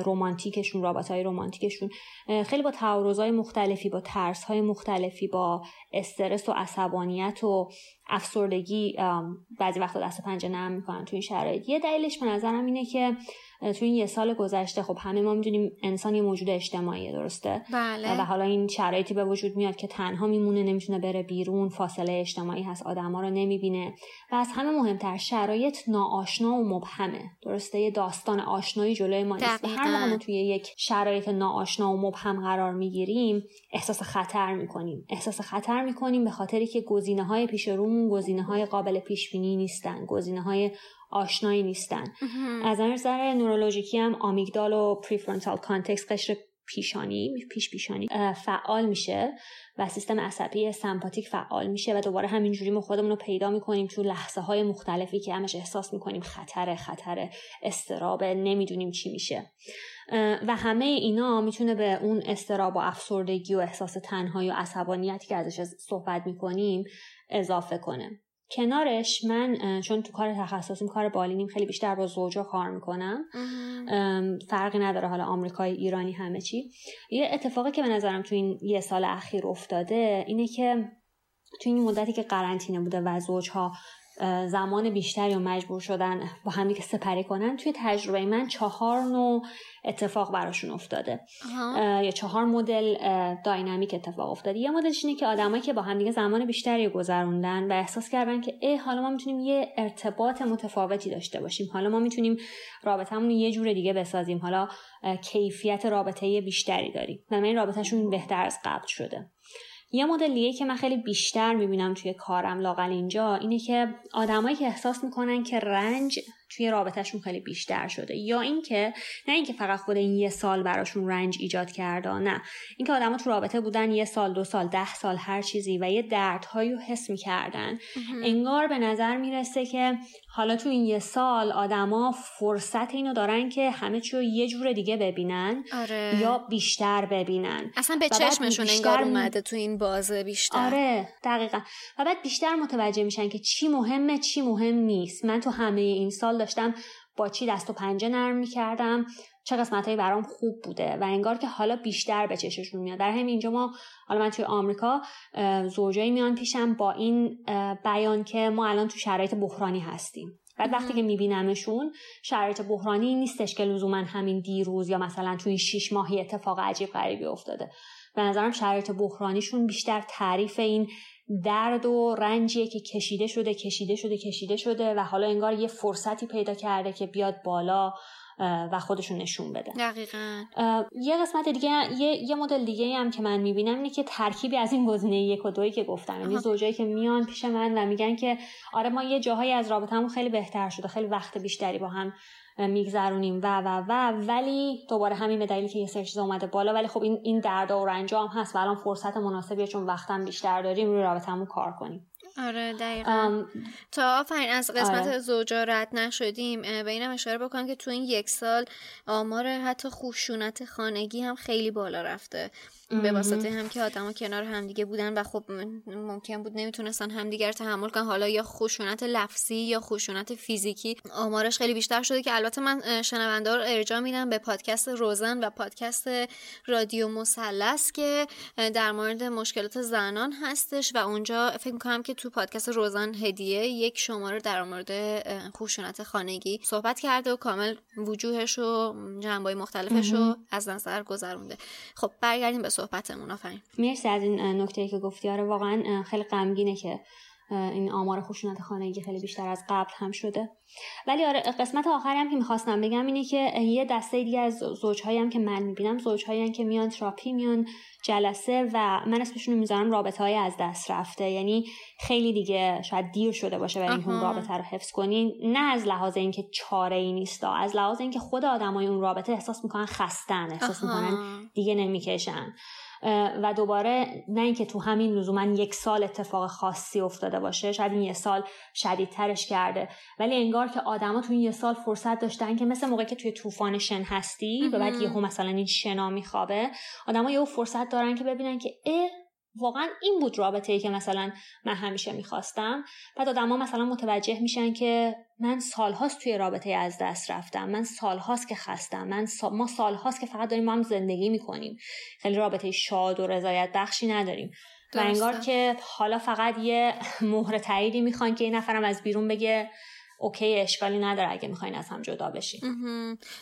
رمانتیکشون، رابطه‌های رمانتیکشون خیلی با تعارض‌های مختلفی، با ترس‌های مختلفی، با استرس و عصبانیت و افسردگی بعضی وقتا دست پنجه نرم می‌کنن تو این شرایط. یه دلیلش به نظرم اینه که تو این یه سال گذشته خب همه ما می‌دونیم انسان یه موجود اجتماعیه، درسته؟ بله. و حالا این شرایطی به وجود میاد که تنها میمونه، نمیتونه بره بیرون، فاصله اجتماعی هست، آدما رو نمیبینه و از همه مهمتر شرایط ناآشنا و مبهمه، درسته؟ یه داستان آشنایی جلوی ما نیست. هر موقع ما توی یک شرایط ناآشنا و مبهم قرار میگیریم احساس خطر می‌کنیم. احساس خطر می‌کنیم به خاطری که گزینه‌های پیش رومون گزینه‌های قابل پیش‌بینی نیستن، گزینه‌های آشنایی نیستن. از نظر نورولوژیکی هم آمیگدال و پریفرونتال کانتکست، قشر پیشانی فعال میشه و سیستم عصبی سمپاتیک فعال میشه و دوباره همینجوری ما خودمون رو پیدا میکنیم تو لحظه های مختلفی که همش احساس میکنیم خطر، استراب، نمیدونیم چی میشه و همه اینا میتونه به اون استراب و افسردگی و احساس تنهایی و عصبانیتی که ازش صحبت میکنیم اضافه کنه. کنارش من چون تو کار تخصصیم، کار بالینیم، خیلی بیشتر با زوجا کار میکنم، فرقی نداره حالا آمریکایی، ایرانی، همه چی. یه اتفاقی که به نظرم تو این یه سال اخیر افتاده اینه که تو این مدتی که قرنطینه بوده و زوجها زمان بیشتری و مجبور شدن با هم دیگه سپری کنن، توی تجربه من 4 نوع اتفاق براشون افتاده یا 4 مدل داینامیک اتفاق افتاده. یه مدلش اینه که آدمایی که با هم دیگه زمان بیشتری گذروندن و احساس کردن که حالا ما میتونیم یه ارتباط متفاوتی داشته باشیم، حالا ما میتونیم رابطمون یه جور دیگه بسازیم، حالا کیفیت رابطه بیشتری داریم و من رابطه‌شون بهتر از قبل شده. یه مدلیه که من خیلی بیشتر میبینم توی کارم لاقل اینجا اینه که آدمایی که احساس میکنن که رنج توی رابطهشون خیلی بیشتر شده، یا اینکه نه اینکه فقط خود این یه سال براشون رنج ایجاد کرده، نه، اینکه آدما تو رابطه بودن 1 سال، 2 سال، 10 سال هر چیزی و یه دردهایی رو حس میکردن، انگار به نظر میرسه که حالا تو این 1 سال آدما فرصت اینو دارن که همه چی رو یه جور دیگه ببینن. آره. یا بیشتر ببینن، اصلا به چشمشون انگار اومده تو این بازه بیشتر. آره دقیقاً. و بعد بیشتر متوجه میشن که چی مهمه چی مهم نیست. من تو همه این سال داشتم با چی دست و پنجه نرم می‌کردم، چه قسمتایی برام خوب بوده و انگار که حالا بیشتر به چششون میاد. در همین اینجا ما، حالا من توی آمریکا زوجایی میان پیشم با این بیان که ما الان تو شرایط بحرانی هستیم. بعد وقتی که میبینمشون شرایط بحرانی نیستش که لزوما همین دیروز یا مثلا تو این 6 ماهی اتفاق عجیب غریبی افتاده. به نظرم شرایط بحرانیشون بیشتر تعریف این درد و رنجیه که کشیده شده و حالا انگار یه فرصتی پیدا کرده که بیاد بالا و خودشون نشون بده. دقیقاً. یه قسمت دیگه، یه مدل دیگه هم که من میبینم اینه که ترکیبی از این گزینه 1 و 2 که گفتم، یعنی زوجایی که میان پیش من و میگن که آره ما یه جاهایی از رابطه‌مون خیلی بهتر شده، خیلی وقت بیشتری با هم میگذرونیم و ولی دوباره همین به دلیلی که یه سری چیزا اومده بالا، ولی خب این دردا و رنجا هم هست و الان فرصت مناسبیه چون وقتم بیشتر داریم روی رابطه‌مون کار کنیم. آره دقیقاً. تا آفرین از قسمت زوجا رد نشدیم، به اینم اشاره بکنم که تو این یک سال آمار حتی خشونت خانگی هم خیلی بالا رفته، به واسطه هم که آدما کنار همدیگه بودن و خب ممکن بود نمیتونستن همدیگر تحمل کنن، حالا یا خشونت لفظی یا خشونت فیزیکی آمارش خیلی بیشتر شده. که البته من شنوندا رو ارجاع میدم به پادکست روزن و پادکست رادیو مثلث که در مورد مشکلات زنان هستش و اونجا فکر می‌کنم که تو پادکست روزن هدیه یک شماره در مورد خشونت خانگی صحبت کرده و کامل وجوهش و جنبه‌های مختلفش رو از نظر گذرونده. خب برگردیم به صحبتمون. آفرین، مرسی از این نکته‌ای که گفتی. آره واقعا خیلی غمگینه که این آمار خشونت خانگی خیلی بیشتر از قبل هم شده. ولی آره قسمت آخری هم که می‌خواستم بگم اینه که یه دسته دیگه از زوج‌هایی هم که من می‌بینم، زوج‌هایی که میان تراپی، میان جلسه و من اسمشون رو می‌ذارم رابطه‌های از دست رفته، یعنی خیلی دیگه شاید دیر شده باشه برای اینکه اون رابطه رو حفظ کنین، نه از لحاظ اینکه چاره‌ای نیستا، از لحاظ اینکه خود آدمای اون رابطه احساس می‌کنن خستن، احساس می‌کنن دیگه نمی‌کشن. و دوباره نه اینکه تو همین لزوما یک سال اتفاق خاصی افتاده باشه، شاید این یه سال شدیدترش کرده، ولی انگار که آدما تو این یه سال فرصت داشتن که مثل موقعی که توی طوفان شن هستی و بعد یهو مثلا این شنا میخوابه، آدما یهو فرصت دارن که ببینن که واقعا این بود رابطه‌ای که مثلا من همیشه میخواستم. بعد آدما مثلا متوجه میشن که من سالهاست توی رابطه از دست رفتم، من سالهاست که خستم، ما سالهاست که فقط داریم با هم زندگی میکنیم، خیلی رابطه شاد و رضایت بخشی نداریم و انگار که حالا فقط یه مهر تاییدی میخوان که یه نفرم از بیرون بگه اوکی اشکالی نداره اگه میخواین از هم جدا بشین.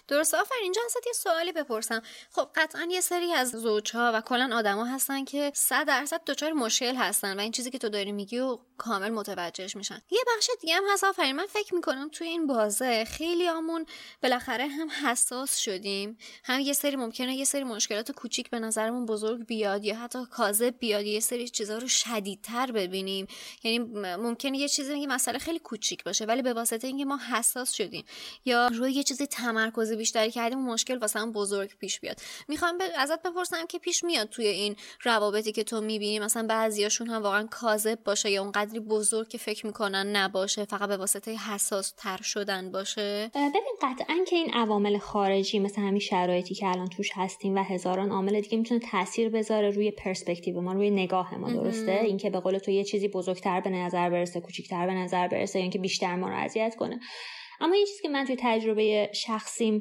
درسته. آفرین، اینجا هست یه سوالی بپرسم. خب قطعا یه سری از زوج‌ها و کلا آدما هستن که 100% دچار مشکل هستن و این چیزی که تو داری میگی و کامل متوجهش میشن. یه بخش دیگه هم هست آفرین، من فکر میکنم توی این بازه خیلی همون بالاخره هم حساس شدیم، هم یه سری ممکنه یه سری مشکلات کوچیک به نظرمون بزرگ بیاد یا حتی کاذب بیاد، یه سری چیزا رو شدیدتر ببینیم، یعنی ممکنه یه چیزی که مسئله خیلی کوچیک باشه ولی به واسطه اینکه ما حساس شدیم یا روی یه چیزی تمرکز بیشتری کردیم مشکل واسمون بزرگ پیش بیاد. میخوام ازت بپرسم که پیش میاد توی این روابطی که تو میبینی مثلا بعضیاشون هم واقعا کاذب باشه یا اونقدری بزرگ که فکر میکنن نباشه، فقط به واسطه حساس تر شدن باشه؟ ببین قطعاً که این عوامل خارجی مثل همین شرایطی که الان توش هستیم و هزاران عامل دیگه میتونه تاثیر بذاره روی پرسپکتیو ما، روی نگاه ما. درسته، اینکه به قول تو یه چیزی بزرگتر به نظر برسه، کوچیک‌تر به نظر برسه، یا اینکه بیشتر ما اذیت کنه. اما یه چیزی که من توی تجربه شخصیم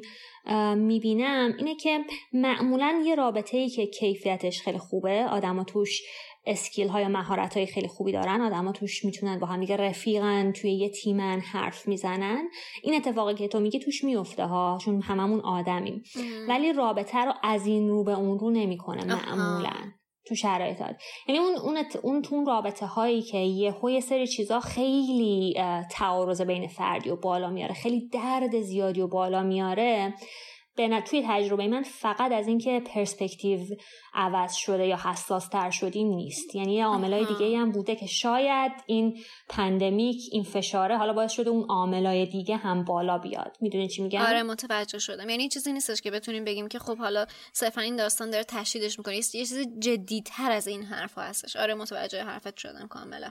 میبینم اینه که معمولاً یه رابطه‌ای که کیفیتش خیلی خوبه، آدما توش اسکیل ها یا مهارت های خیلی خوبی دارن، آدما توش میتونن با هم دیگه رفیقن، توی یه تیمن، حرف میزنن، این اتفاقی که تو میگی توش میفته ها، چون هممون آدمیم، ولی رابطه رو از این رو به اون رو نمیکنه معمولاً تو شرایطات. یعنی اون تو رابطه هایی که یهو یه سری چیزا خیلی تعارض بین فردی و بالا میاره، خیلی درد زیادی و بالا میاره، توی تجربه من فقط از اینکه پرسپکتیو عوض شده یا حساس تر شدیم نیست، یعنی یه عاملای دیگه هم بوده که شاید این پندمیک، این فشاره حالا باعث شده اون عاملای دیگه هم بالا بیاد. میدونی چی میگم؟ آره متوجه شدم. یعنی چیزی نیستش که بتونیم بگیم که خب حالا صرفا این داستان داره تشدیدش میکنه، یه چیز جدی‌تر از این حرفا هستش. آره متوجه حرفت شدم کاملا.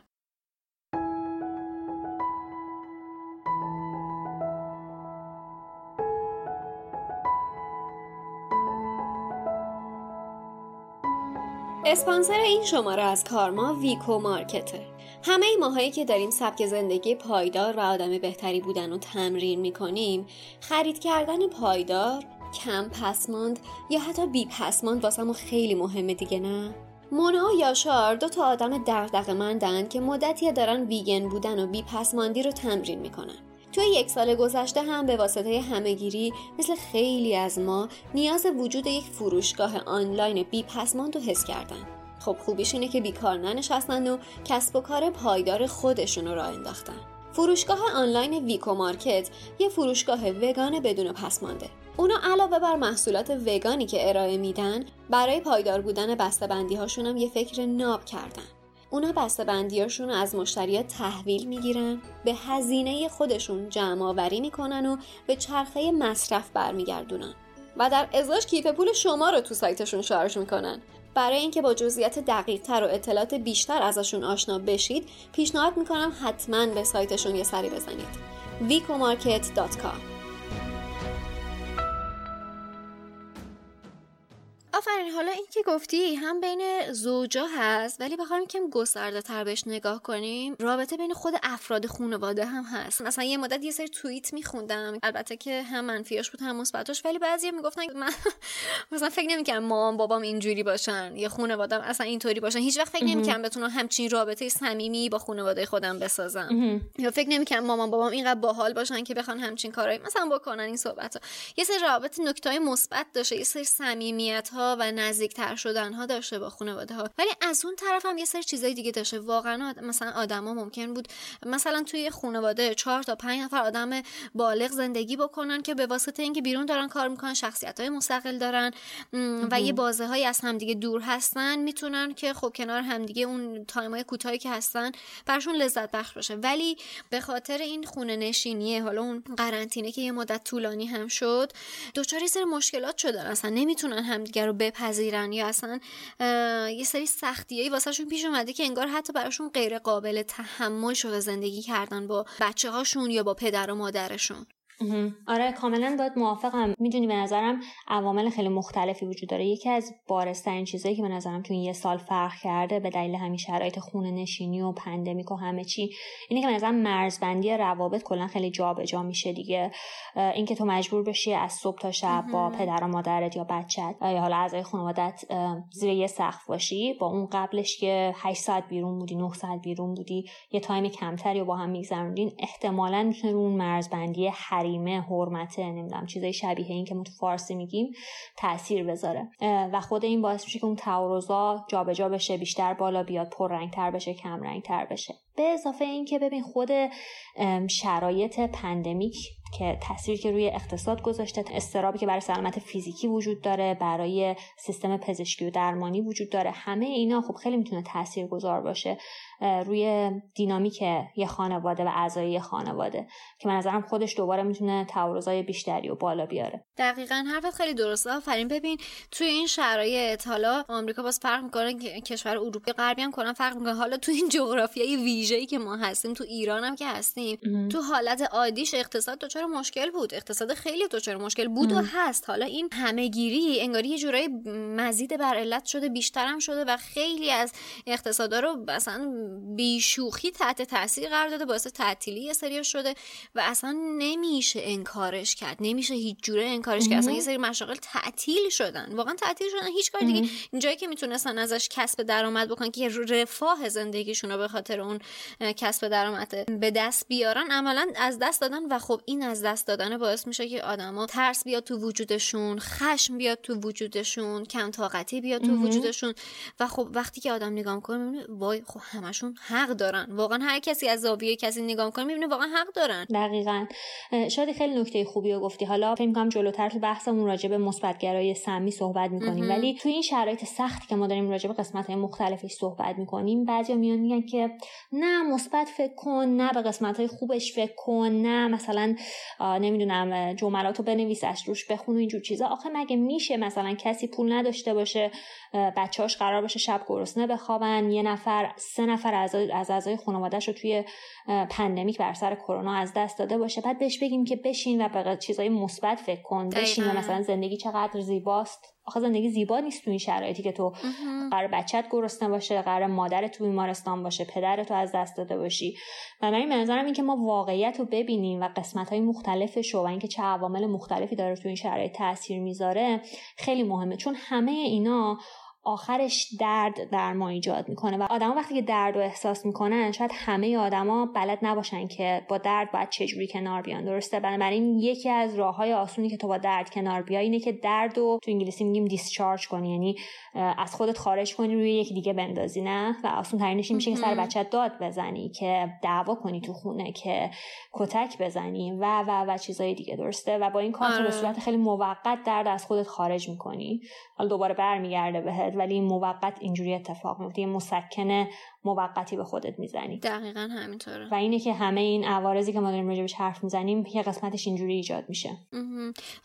اسپانسر این شماره از کارما ویکو مارکته. همه ماهایی که داریم سبک زندگی پایدار و آدم بهتری بودن و تمرین میکنیم، خرید کردن پایدار، کم پسماند یا حتی بی پسماند واسمون خیلی مهمه دیگه، نه؟ مونا و یاشار دو تا آدم دغدغه‌مندن که مدتی دارن ویگن بودن و بی پسماندی رو تمرین میکنن. توی یک سال گذشته هم به واسطه همه‌گیری مثل خیلی از ما نیاز وجود یک فروشگاه آنلاین بی پسماند رو حس کردن. خب خوبیش اینه که بیکار ننشستن و کسب و کار پایدار خودشون رو راه انداختن. فروشگاه آنلاین ویکو مارکت یه فروشگاه وگان بدون پسمانده. اونا علاوه بر محصولات وگانی که ارائه میدن، برای پایدار بودن بسته‌بندی هاشون هم یه فکر ناب کردن. اونا بسته‌بندی‌هاشون رو از مشتری‌ها تحویل می‌گیرن، به هزینه خودشون جمع‌آوری می‌کنن و به چرخه مصرف برمیگردونن و در ازاش کیف پول شما رو تو سایتشون شارژ می‌کنن. برای اینکه با جزئیات دقیق‌تر و اطلاعات بیشتر ازشون آشنا بشید، پیشنهاد می‌کنم حتماً به سایتشون یه سری بزنید. wikomarket.com. آفرین، حالا این که گفتی هم بین زوجا هست، ولی بخوایم کم گسترده تر بهش نگاه کنیم، رابطه بین خود افراد خانواده هم هست. مثلا یه مدت یه سری توییت میخوندم، البته که هم منفیاش بود هم مثبتاش، ولی بعضیا میگفتن من مثلا فکر نمیکنم مامان بابام اینجوری باشن یا خانواده‌ام اصلا اینطوری باشن، هیچ وقت فکر نمیکنم بتونم همچین رابطه صمیمی با خانواده خودم بسازم، یا فکر نمیکنم مامان بابام اینقدر باحال باشن که بخوان همچین کارایی مثلا بکنن. این صحبت‌ها یه سری رابطه نکته‌های مثبت داشته، یه سری صمیمیت‌ها و نزدیکتر شدن ها داشته با خانواده ها، ولی از اون طرف هم یه سری چیزای دیگه داشته. واقعا مثلا آدما ممکن بود مثلا توی خانواده 4 تا 5 نفر آدم بالغ زندگی بکنن که به واسطه اینکه بیرون دارن کار میکنن، شخصیت های مستقل دارن و یه بازه هایی از همدیگه دور هستن، میتونن که خب کنار همدیگه اون تایم های کوتاهی که هستن براشون لذت بخش باشه. ولی به خاطر این خونه نشینی، حالا اون قرنطینه که یه مدت طولانی هم شد، دوچاری سر مشکلات شدن، اصلا نمیتونن همدیگه رو بپذیرن، یا اصلا یه سری سختیایی واسهشون پیش اومده که انگار حتی براشون غیر قابل تحمل شده زندگی کردن با بچه‌هاشون یا با پدر و مادرشون. آره کاملا باید موافقم. میدونی به نظرم عوامل خیلی مختلفی وجود داره. یکی از بارزترین چیزایی که به نظرم تو این یه سال فرق کرده به دلیل همین شرایط خونه نشینی و پندمیک و همه چی، اینه که به نظرم مرزبندی روابط کلا خیلی جابجا میشه دیگه. اینکه تو مجبور بشی از صبح تا شب با پدر و مادرت یا بچت یا حالا اعضای خانوادت زیر یه سقف باشی، با اون قبلش که 8 ساعت بیرون بودی، 9 ساعت بیرون بودی، یه تایم کمتری با هم می‌گذروندین، احتمالاً میتونه اون مرزبندی حریمه، حرمته، نمیدونم چیزای شبیه این که ما تو فارسی میگیم تأثیر بذاره و خود این باعث میشه که اون تعارضا جابجا بشه، بیشتر بالا بیاد، پررنگ‌تر بشه، کم رنگ‌تر بشه. به اضافه این که ببین خود شرایط پندمیک که تأثیری که روی اقتصاد گذاشته، اضطرابی که برای سلامت فیزیکی وجود داره، برای سیستم پزشکی و درمانی وجود داره، همه اینا خب خیلی میتونه تاثیرگذار باشه روی دینامیک یه خانواده و اعضای یه خانواده، که من نظرم خودش دوباره میتونه تعارضای بیشتری رو بالا بیاره. دقیقاً، حرفت خیلی درسته. آفرین. ببین توی این شرایط، حالا آمریکا باز فرق می‌کنه، کشور اروپای غربی هم کلا فرق می‌کنه، حالا تو این جغرافیای ویژه‌ای که ما هستیم، تو ایران هم که هستیم، تو حالت عادیش اقتصاد دچار مشکل بود، اقتصاد خیلی دچار مشکل بود و هست. حالا این همه‌گیری انگاری یه جورایی مزید بر علت شده، بیشتر هم شده و خیلی از اقتصادا رو مثلا بیشوخی تحت تاثیر قرار داده، باعث تعطیلی یه سری شده و اصلا نمیشه انکارش کرد، نمیشه هیچ جوره انکارش کرد. اصلا یه سری مشاغل تعطیل شدن، واقعا تعطیل شدن، هیچ کار دیگه اینجایی که میتونستن ازش کسب درآمد بکنن که رفاه زندگیشون رو به خاطر اون کسب درآمد به دست بیارن، عملا از دست دادن. و خب این از دست دادن باعث میشه که آدما ترس بیاد تو وجودشون، خشم بیاد تو وجودشون، کم طاقتی بیاد تو وجودشون و خب وقتی که آدم نگاه می‌کنه می‌بینه وای خب همشون حق دارن، واقعا هر کسی از زاویه کسی نگاه می‌کنه می‌بینه واقعا حق دارن. دقیقاً. شادی خیلی نکته خوبی رو گفتی. حالا فکر می‌کنم جلوتر تو بحثمون راجع به مثبت‌گرایی سمی صحبت می‌کنیم، ولی تو این شرایط سختی که ما داریم راجع به قسمت‌های مختلفش صحبت می‌کنیم، بعضیا میان میگن که نه مثبت فکر کن، نه به قسمت‌های خوبش فکر کن، نه مثلا نمیدونم جملاتو بنویسش روش بخون و اینجور چیزا. آخه مگه میشه مثلا کسی پول نداشته باشه، بچه‌هاش قرار باشه شب گرسنه بخوابن، یه نفر 3 نفر از اعضای خانواده‌اش رو توی پندمیک بر سر کرونا از دست داده باشه، بعد بهش بگیم که بشین و به چیزای مثبت فکر کن، بشین و مثلا زندگی چقدر زیباست. آخه زندگی زیبا نیست تو این شرایطی که تو قرار بچت گرسنه باشه، قرار مادرت تو بیمارستان باشه، پدرت رو از دست داده باشی. بنابراین به نظرم این که ما واقعیت رو ببینیم و قسمت‌های مختلفش و اینکه چه عوامل مختلفی داره تو این شرایط تاثیر میذاره خیلی مهمه، چون همه اینا آخرش درد در ما ایجاد میکنه و آدما وقتی که درد رو احساس میکنن، شاید همه آدما بلد نباشن که با درد باید چجوری کنار بیان. درسته؟ بنابراین یکی از راههای آسونی که تو با درد کنار بیای اینه که درد رو تو انگلیسی میگیم دیسچارج کنی، یعنی از خودت خارج کنی، روی یکی دیگه بندازی. نه و آسون ترینش میشه که سر بچت داد بزنی، که دعوا کنی تو خونه، که کتک بزنی و و و چیزای دیگه. درسته؟ و با این کار به صورت خیلی موقت درد از خودت خارج میکنی، حالا دوباره برمیگرده به، ولی موقت اینجوری اتفاق میفته، یه مسکن موقتی به خودت میزنی. دقیقاً همینطوره. و اینه که همه این عوارضی که ما داریم راجع بهش حرف میزنیم یه قسمتش اینجوری ایجاد میشه.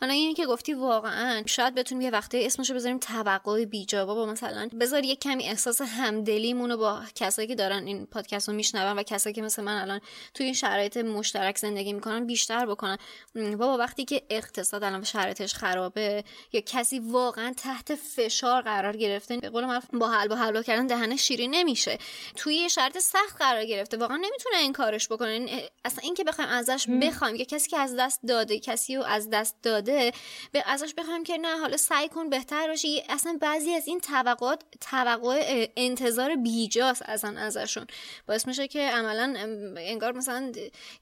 حالا اینی که گفتی واقعاً شاید بتونیم یه وقته اسمشو بذاریم توقع بی‌جواب، با مثلا بذار یه کمی احساس همدلیمون رو با کسایی که دارن این پادکست رو میشنون و کسایی که مثل من الان تو این شرایط مشترک زندگی میکنن بیشتر بکنن. بابا وقتی که اقتصاد الان شرایطش خرابه یا کسی واقعاً تحت فشار قرار گرفته، به قول معروف با حلوا کردن دهنش شیرین نمیشه، توی شرط سخت قرار گرفته، واقعا نمیتونه این کارش بکنه. اصلا این که بخوایم ازش بخوایم که کسی که از دست داده، کسی رو از دست داده ازش بخوایم که نه حالا سعی کن بهتر باشی، اصلا بعضی از این توقعات توقع انتظار بیجاست اصلا ازشون، باعث میشه که عملا انگار مثلا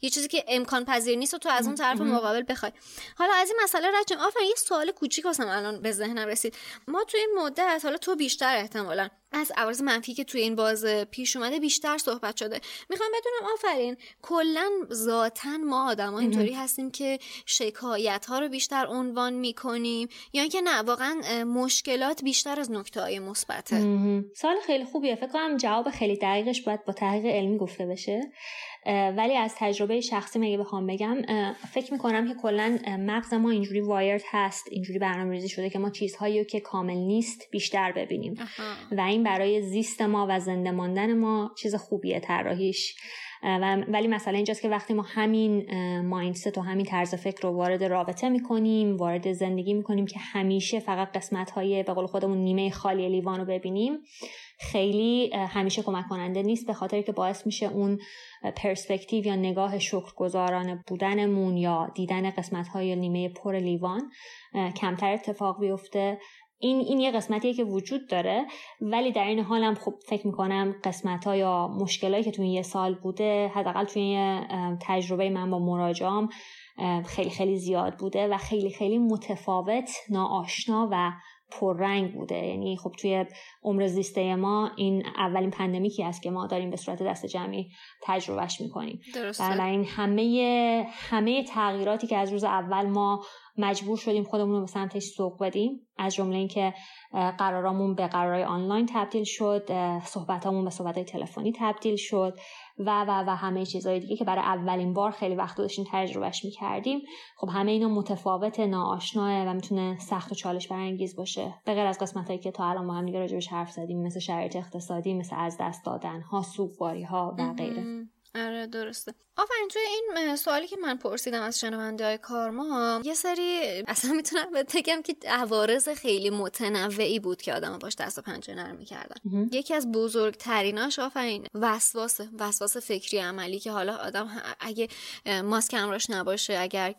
یه چیزی که امکان پذیر نیست و تو از اون طرف مقابل بخوای. حالا از این مسئله رجم آفرین یه سوال کوچیک واسم الان به ذهنم رسید. ما توی این مدت، حالا تو بیشتر احتمالاً، از عوارض منفی که توی این باز پیش اومده بیشتر صحبت شده. میخوام بدونم آفرین کلا ذاتاً ما آدم‌ها اینطوری هستیم که شکایت‌ها رو بیشتر عنوان می‌کنیم یا اینکه نه واقعاً مشکلات بیشتر از نکته‌های مثبته؟ سوال خیلی خوبیه. فکر کنم جواب خیلی دقیقش باید با تحقیق علمی گفته بشه. ولی از تجربه شخصی مگه بخوام بگم، فکر می‌کنم که کلا مغز ما اینجوری وایرد هست، اینجوری برنامه‌ریزی شده که ما چیزهایی که کامل نیست بیشتر ببینیم. و این برای زیست ما و زنده ماندن ما چیز خوبیه طراحیش. ولی مسئله اینجاست که وقتی ما همین مایندست و همین طرز فکر رو وارد رابطه می‌کنیم، وارد زندگی می‌کنیم که همیشه فقط قسمت‌های به قول خودمون نیمه خالی لیوان رو ببینیم، خیلی همیشه کمک کننده نیست، به خاطر که باعث میشه اون پرسپکتیو یا نگاه شکرگزارانه بودنمون یا دیدن قسمت‌های نیمه پر لیوان کمتر اتفاق بیفته. این یه قسمتیه که وجود داره، ولی در این حال هم خب فکر میکنم قسمت‌ها یا مشکلایی که توی یه سال بوده، حداقل توی یه تجربه من با مراجعام خیلی خیلی زیاد بوده و خیلی خیلی متفاوت، ناآشنا و پررنگ بوده. یعنی خب توی عمر زیسته ما این اولین پندمیکی است که ما داریم به صورت دست جمعی تجربهش میکنیم. بنابراین همه تغییراتی که از روز اول ما مجبور شدیم خودمون رو به سمتش سوق بدیم، از جمله این که قرارامون به قرارهای آنلاین تبدیل شد، صحبتامون به صحبتهای تلفنی تبدیل شد و و و همه چیزهای دیگه که برای اولین بار خیلی وقت داشتیم تجربهش می‌کردیم. خب همه اینا متفاوت، ناآشناه و میتونه سخت و چالش برانگیز باشه، به غیر از قسمتایی که تا الان ما هم دیگه راجعش حرف زدیم، مثل شرایط اقتصادی، مثل از دست دادن‌ها، سوگواری‌ها و غیره. آره درسته. آفرین توی این سوالی که من پرسیدم از شنونده‌های کارما، یه سری اصلا میتونم بگم که عوارض خیلی متنوعی بود که آدم‌ها باش دست و پنجه نرم می‌کردن. یکی از بزرگتریناش آفرین وسواس فکری عملی که حالا آدم اگه ماسک همراهش نباشه، اگر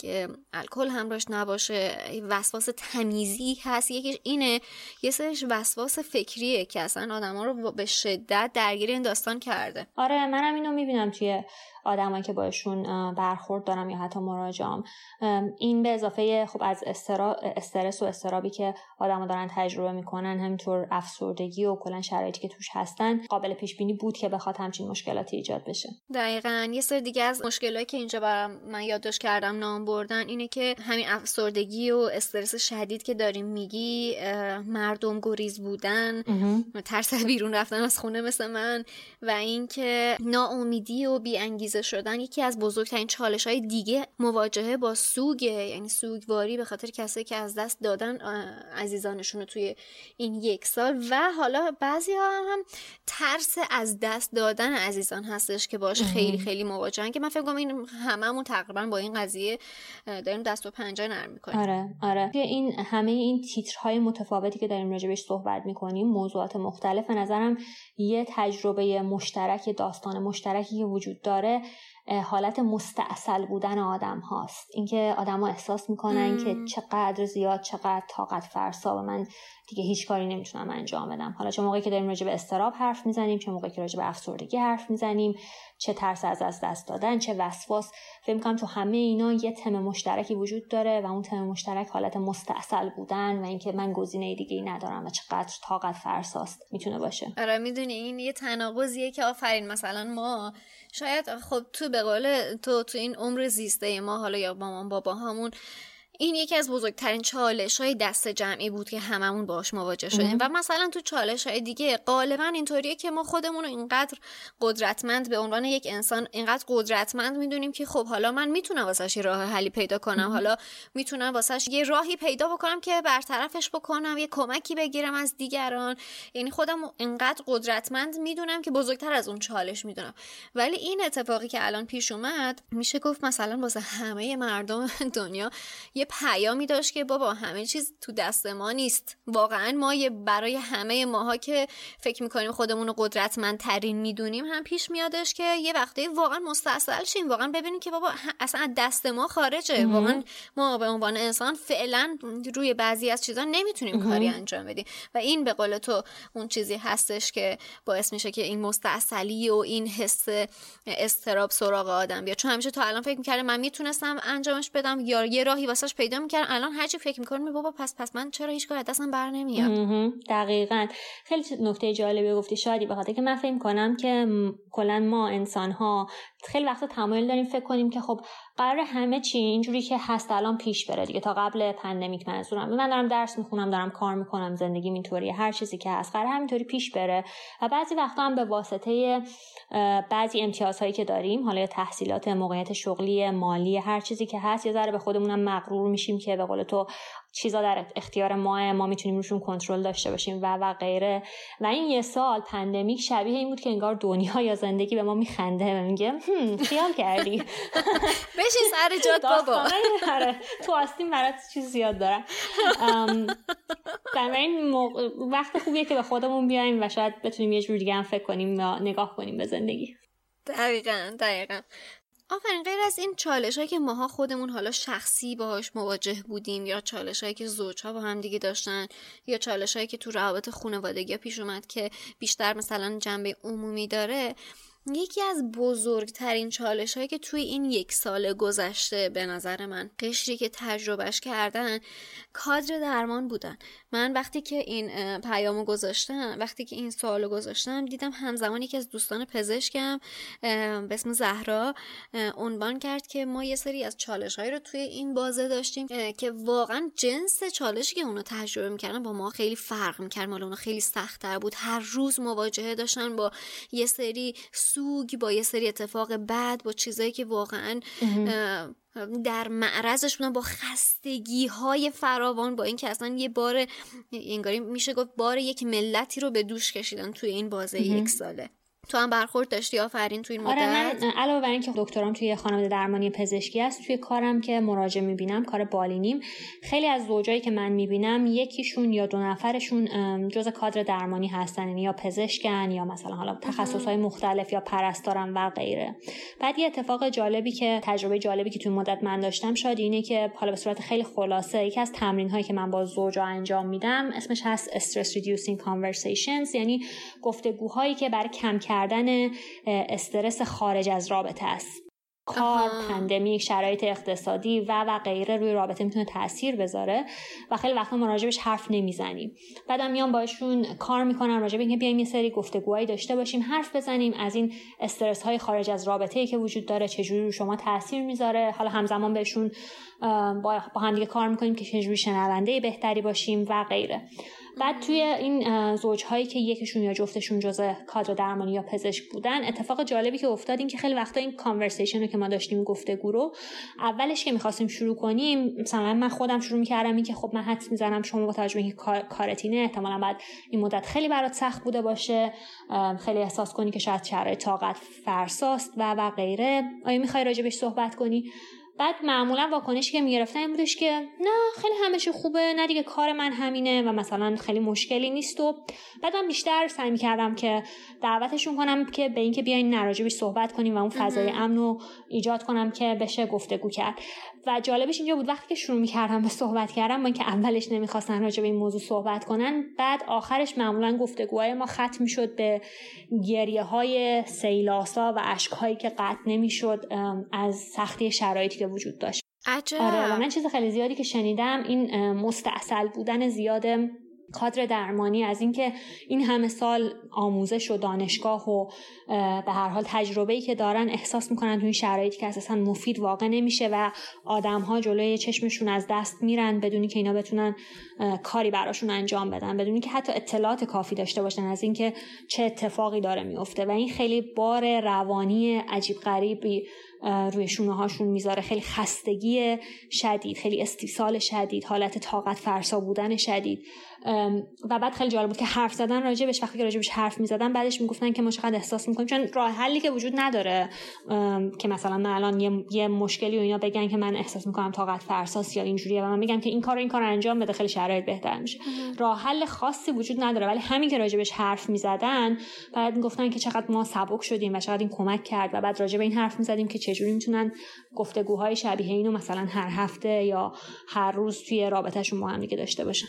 الکل همراهش نباشه، وسواس تمیزی هست. یکیش اینه، یه سریش وسواس فکریه که اصلا آدم‌ها رو به شدت درگیر این داستان کرده. آره منم اینو می‌بینم آدمایی که باشون برخورد دارم یا حتی مراجعام. این به اضافه خب از استرس و استرابی که آدما دارن تجربه میکنن، همینطور افسردگی و کلا شرایطی که توش هستن، قابل پیش بینی بود که بخواد همچین مشکلاتی ایجاد بشه. دقیقاً. یه سری دیگه از مشکلاتی که اینجا برام من یادداشت کردم نام بردن اینه که همین افسردگی و استرس شدید که داریم میگی، مردم گریز بودن، ترس از بیرون رفتن از خونه مثل من و اینکه ناامیدی و بی‌انگیزه شدن. یکی از بزرگترین چالش‌های دیگه مواجهه با سوگه، یعنی سوگواری به خاطر کسایی که از دست دادن عزیزانشون رو توی این یک سال. و حالا بعضی‌ها هم ترس از دست دادن عزیزان هستش که باشه خیلی خیلی مواجهن، که من فکر می‌کنم این هممون تقریبا با این قضیه داریم دست و پنجه نرم می‌کنیم. آره این همه این تیترهای متفاوتی که داریم راجع بهش صحبت می‌کنیم، موضوعات مختلف، به نظرم یه تجربه مشترک، داستان مشترکی که وجود داره حالت مستعسل بودن آدم هاست. اینکه آدما احساس میکنن که چقدر زیاد، چقدر طاقت فرسا، و من دیگه هیچ کاری نمیتونم انجام بدم. حالا چه موقعی که داریم راجع به اضطراب حرف میزنیم، چه موقعی که راجع به افسردگی حرف میزنیم، چه ترس از دست دادن، چه وسواس، فکر میکنم تو همه اینا یه تم مشترکی وجود داره و اون تم مشترک حالت مستعسل بودن و اینکه من گزینه دیگه‌ای ندارم و چقدر طاقت فرساست میتونه باشه. آره میدونی این یه تناقضیه که آفرین مثلا ما شاید خب تو به قول تو این عمر زیسته ما، حالا یا مامان بابا همون این یکی از بزرگترین چالش‌های دست جمعی بود که هممون باهاش مواجه شدیم و مثلا تو چالش‌های دیگه غالبا اینطوریه که ما خودمون رو اینقدر قدرتمند به عنوان یک انسان اینقدر قدرتمند میدونیم که خب حالا من میتونم واسش راه حلی پیدا کنم، حالا میتونم واسش یه راهی پیدا بکنم که برطرفش بکنم، یه کمکی بگیرم از دیگران. یعنی خودم اینقدر قدرتمند میدونم که بزرگتر از اون چالش میدونم. ولی این اتفاقی که الان پیش اومد میشه گفت مثلا واسه همه مردم دنیا پیامی داشت که بابا همه چیز تو دست ما نیست. واقعا ما برای همه ماها که فکر میکنیم خودمون رو قدرتمندترین میدونیم هم پیش میادش که یه وقتی واقعا مستاصل شیم، واقعا ببینیم که بابا اصلا از دست ما خارجه، واقعا ما به عنوان انسان فعلا روی بعضی از چیزا نمیتونیم کاری انجام بدیم و این به قول تو اون چیزی هستش که باعث میشه که این مستاصلی و این حس استراب سراغ آدم بیاد. چون همیشه تا الان فکر میکردم من میتونستم انجامش بدم یا یه راهی واسش پیدا می‌کردم، الان هر چی فکر می‌کنم بابا پس من چرا هیچ کار دستم بر نمیاد. دقیقاً. خیلی نکته جالبی گفتی شادی، به خاطر که من فکر می‌کنم که کلاً ما انسان‌ها خیلی وقتا تمایل داریم فکر کنیم که خب قرار همه چی اینجوری که هست الان پیش بره دیگه، تا قبل پندمیک منظورم، من دارم درس می‌خونم، دارم کار می‌کنم، زندگیم اینطوریه، هر چیزی که هست قرار همینطوری پیش بره. و بعضی وقتا هم به واسطه بعضی امتیازهایی که داریم، حالا تحصیلات، موقعیت شغلی، مالی، هر چیزی که هست، یه ذره به خودمونم مغرور میشیم که به قول تو چیزا در اختیار ما میتونیم روشون کنترل داشته باشیم و غیره. و این یه سال پندمیک شبیه این بود که انگار دنیا یا زندگی به ما میخنده و میگه خیال کردی بشین سر جات بابا، تو آستین برات چیز زیاد دارم. بنابراین وقت خوبیه که به خودمون بیایم و شاید بتونیم یه جور دیگه هم فکر کنیم و نگاه کنیم به زندگی. دقیقاً. آفرین، غیر از این چالشایی که ماها خودمون حالا شخصی باهاش مواجه بودیم یا چالشایی که زوج‌ها با هم دیگه داشتن یا چالشایی که تو روابط خانوادگی پیش اومد که بیشتر مثلا جنبه عمومی داره، یکی از بزرگترین چالش‌هایی که توی این یک سال گذشته به نظر من قشری که تجربهش کردن کادر درمان بودن. من وقتی که این پیامو گذاشتم، وقتی که این سوالو گذاشتم، دیدم همزمان یکی از دوستان پزشکم به اسم زهرا عنوان کرد که ما یه سری از چالش‌هایی رو توی این بازه داشتیم که واقعا جنس چالشی که اونا تجربه می‌کردن با ما خیلی فرق می‌کرد. مال اونا خیلی سخت‌تر بود، هر روز مواجهه داشتن با یه سری سوگ، با یه سری اتفاق بد، با چیزایی که واقعا در معرضش بودن، با خستگی های فراوان، با این که اصلا یه بار انگاری میشه گفت بار یک ملتی رو به دوش کشیدن توی این بازه یک ساله. تو هم برخورد داشتی آفرین تو این مدت؟ آره، من علاوه بر این که دکترام توی خانواده درمانی پزشکی است، توی کارم که مراجع میبینم، کار بالینیم، خیلی از زوجایی که من میبینم یکیشون یا دو نفرشون جزء کادر درمانی هستن، یا پزشکن یا مثلا حالا تخصصهای مختلف یا پرستارن و غیره. بعد یه اتفاق جالبی که تجربه جالبی که توی مدت من داشتم شاید اینه که حالا به صورت خیلی خلاصه یکی از تمرین‌هایی که من با زوجا انجام میدم اسمش هست استرس ریدیوسینگ کانورسیشنز، یعنی گفتگوهایی که برای کم کردن استرس خارج از رابطه است. کار، پندمیک، شرایط اقتصادی و غیره روی رابطه میتونه تأثیر بذاره و خیلی وقتا ما راجبش حرف نمیزنیم. بعدم میام باشون کار میکنم راجب اینکه بیایم یه سری گفتگوهایی داشته باشیم، حرف بزنیم از این استرس های خارج از رابطه‌ای که وجود داره، چجوری رو شما تأثیر میذاره. حالا همزمان بهشون با هم دیگه کار میکنیم که چجوری شنونده بهتری باشیم و غیره. بعد توی این زوج‌هایی که یکیشون یا جفتشون جزء کادر درمانی یا پزشک بودن، اتفاق جالبی که افتاد این که خیلی وقتا این کانورسیشن رو که ما داشتیم، گفتگو رو اولش که می‌خواستیم شروع کنیم، مثلا من خودم شروع می‌کردم این که خب من حدس می‌زنم شما با توجه به کارتینه احتمالاً بعد این مدت خیلی برات سخت بوده باشه، خیلی احساس کنی که شاید شرایط طاقت فرساست و غیره، آیا می‌خوای راجبش صحبت کنی؟ بعد معمولا واکنشی که میگرفتن این بودش که نه خیلی همه چی خوبه، نه دیگه کار من همینه و مثلا خیلی مشکلی نیست. و بعدم بیشتر سعی می‌کردم که دعوتشون کنم که به این که بیاین نراجبش صحبت کنیم و اون فضای امن رو ایجاد کنم که بشه گفتگو کرد. و جالبش اینجا بود وقتی که شروع می‌کردم به صحبت کردن، من که اولش نمی‌خواستن راجع به این موضوع صحبت کنن، بعد آخرش معمولا گفتگوهای ما ختم می‌شد به گریه‌های سیلاسا و اشک‌هایی که قطع نمی‌شد از سختی شرایطی وجود داشت. عجب. آره، من چیز خیلی زیادی که شنیدم این مستعسل بودن زیاد کادر درمانی از اینکه این همه سال آموزش و دانشگاه و به هر حال تجربه‌ای که دارن احساس میکنن توی شرایطی که اساسا مفید واقع نمیشه و آدم‌ها جلوی چشمشون از دست میرن بدونی که اینا بتونن کاری براشون انجام بدن، بدونی که حتی اطلاعات کافی داشته باشن از اینکه چه اتفاقی داره میفته و این خیلی بار روانی عجیب غریبی روی شونه‌هاشون میذاره، خیلی خستگی شدید، خیلی استیصال شدید، حالت طاقت فرسا بودن شدید. و بعد خیلی جالب بود که حرف زدن راجبش، وقتی که راجبش حرف می‌زدن بعدش میگفتن که ما چقدر احساس می‌کنیم، چون راه حلی که وجود نداره که مثلا من الان یه مشکلی و اینا بگن که من احساس می‌کنم طاقت فرساست یا اینجوریه و من میگم که این کارو انجام بده خیلی شرایط بهتر میشه. راه حل خاصی وجود نداره، ولی همین که راجبش حرف می‌زدن بعد میگفتن که چقدر ما سبک شدیم و چقدر این کمک کرد و بعد راجب این حرف می‌زدیم که چجوری می‌تونن گفتگوهای شبیه اینو مثلا هر هفته یا هر روز توی رابطه‌شون با هم دیگه داشته باشن.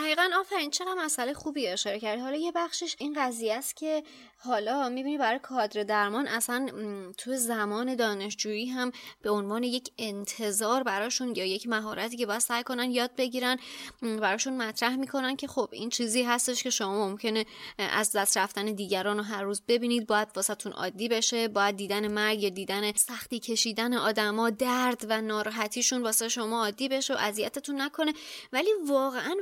دقیقاً آفرین، چقدر مسئله خوبی اشاره کردی. حالا یه بخشش این قضیه است که حالا میبینی برای کادر درمان اصلا تو زمان دانشجویی هم به عنوان یک انتظار براشون یا یک مهارتی که باید سعی کنن یاد بگیرن براشون مطرح میکنن که خب این چیزی هستش که شما ممکنه از دست رفتن دیگران رو هر روز ببینید، باید واسهتون عادی بشه، باید دیدن مرگ یا دیدن سختی کشیدن آدما، درد و ناراحتیشون واسه شما عادی بشه و اذیتتون نکنه. ولی واقعاً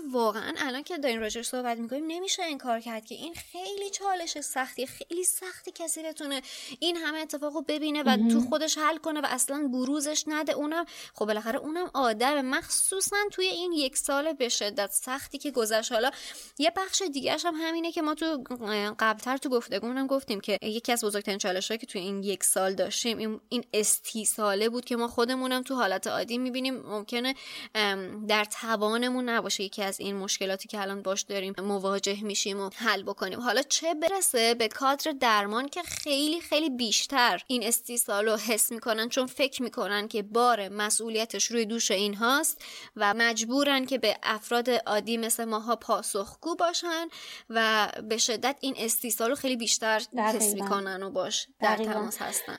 الان که دارین راجعش صحبت میکنیم نمیشه انکار کرد که این خیلی چالش سختی، خیلی سختی کسی بتونه این همه اتفاقو ببینه و تو خودش حل کنه و اصلا بروزش نده. اونم خب بالاخره اونم آدمه، مخصوصا توی این یک سال به شدت سختی که گذشت. حالا یه بخش دیگه‌ش هم همینه که ما تو قبلتر تو گفتگومون گفتیم که یکی از بزرگترین چالش‌هایی که توی این یک سال داشتیم این استیصاله بود که ما خودمونم تو حالت عادی میبینیم ممکنه در توانمون نباشه یکی از این مشکلاتی که الان باش داریم مواجه میشیم و حل بکنیم. حالا چه برسه به کادر درمان که خیلی خیلی بیشتر این استیصالو حس میکنن، چون فکر میکنن که بار مسئولیتش روی دوش این هاست و مجبورن که به افراد عادی مثل ماها پاسخگو باشن و به شدت این استیصالو خیلی بیشتر حس میکنن و باش در تماس هستن.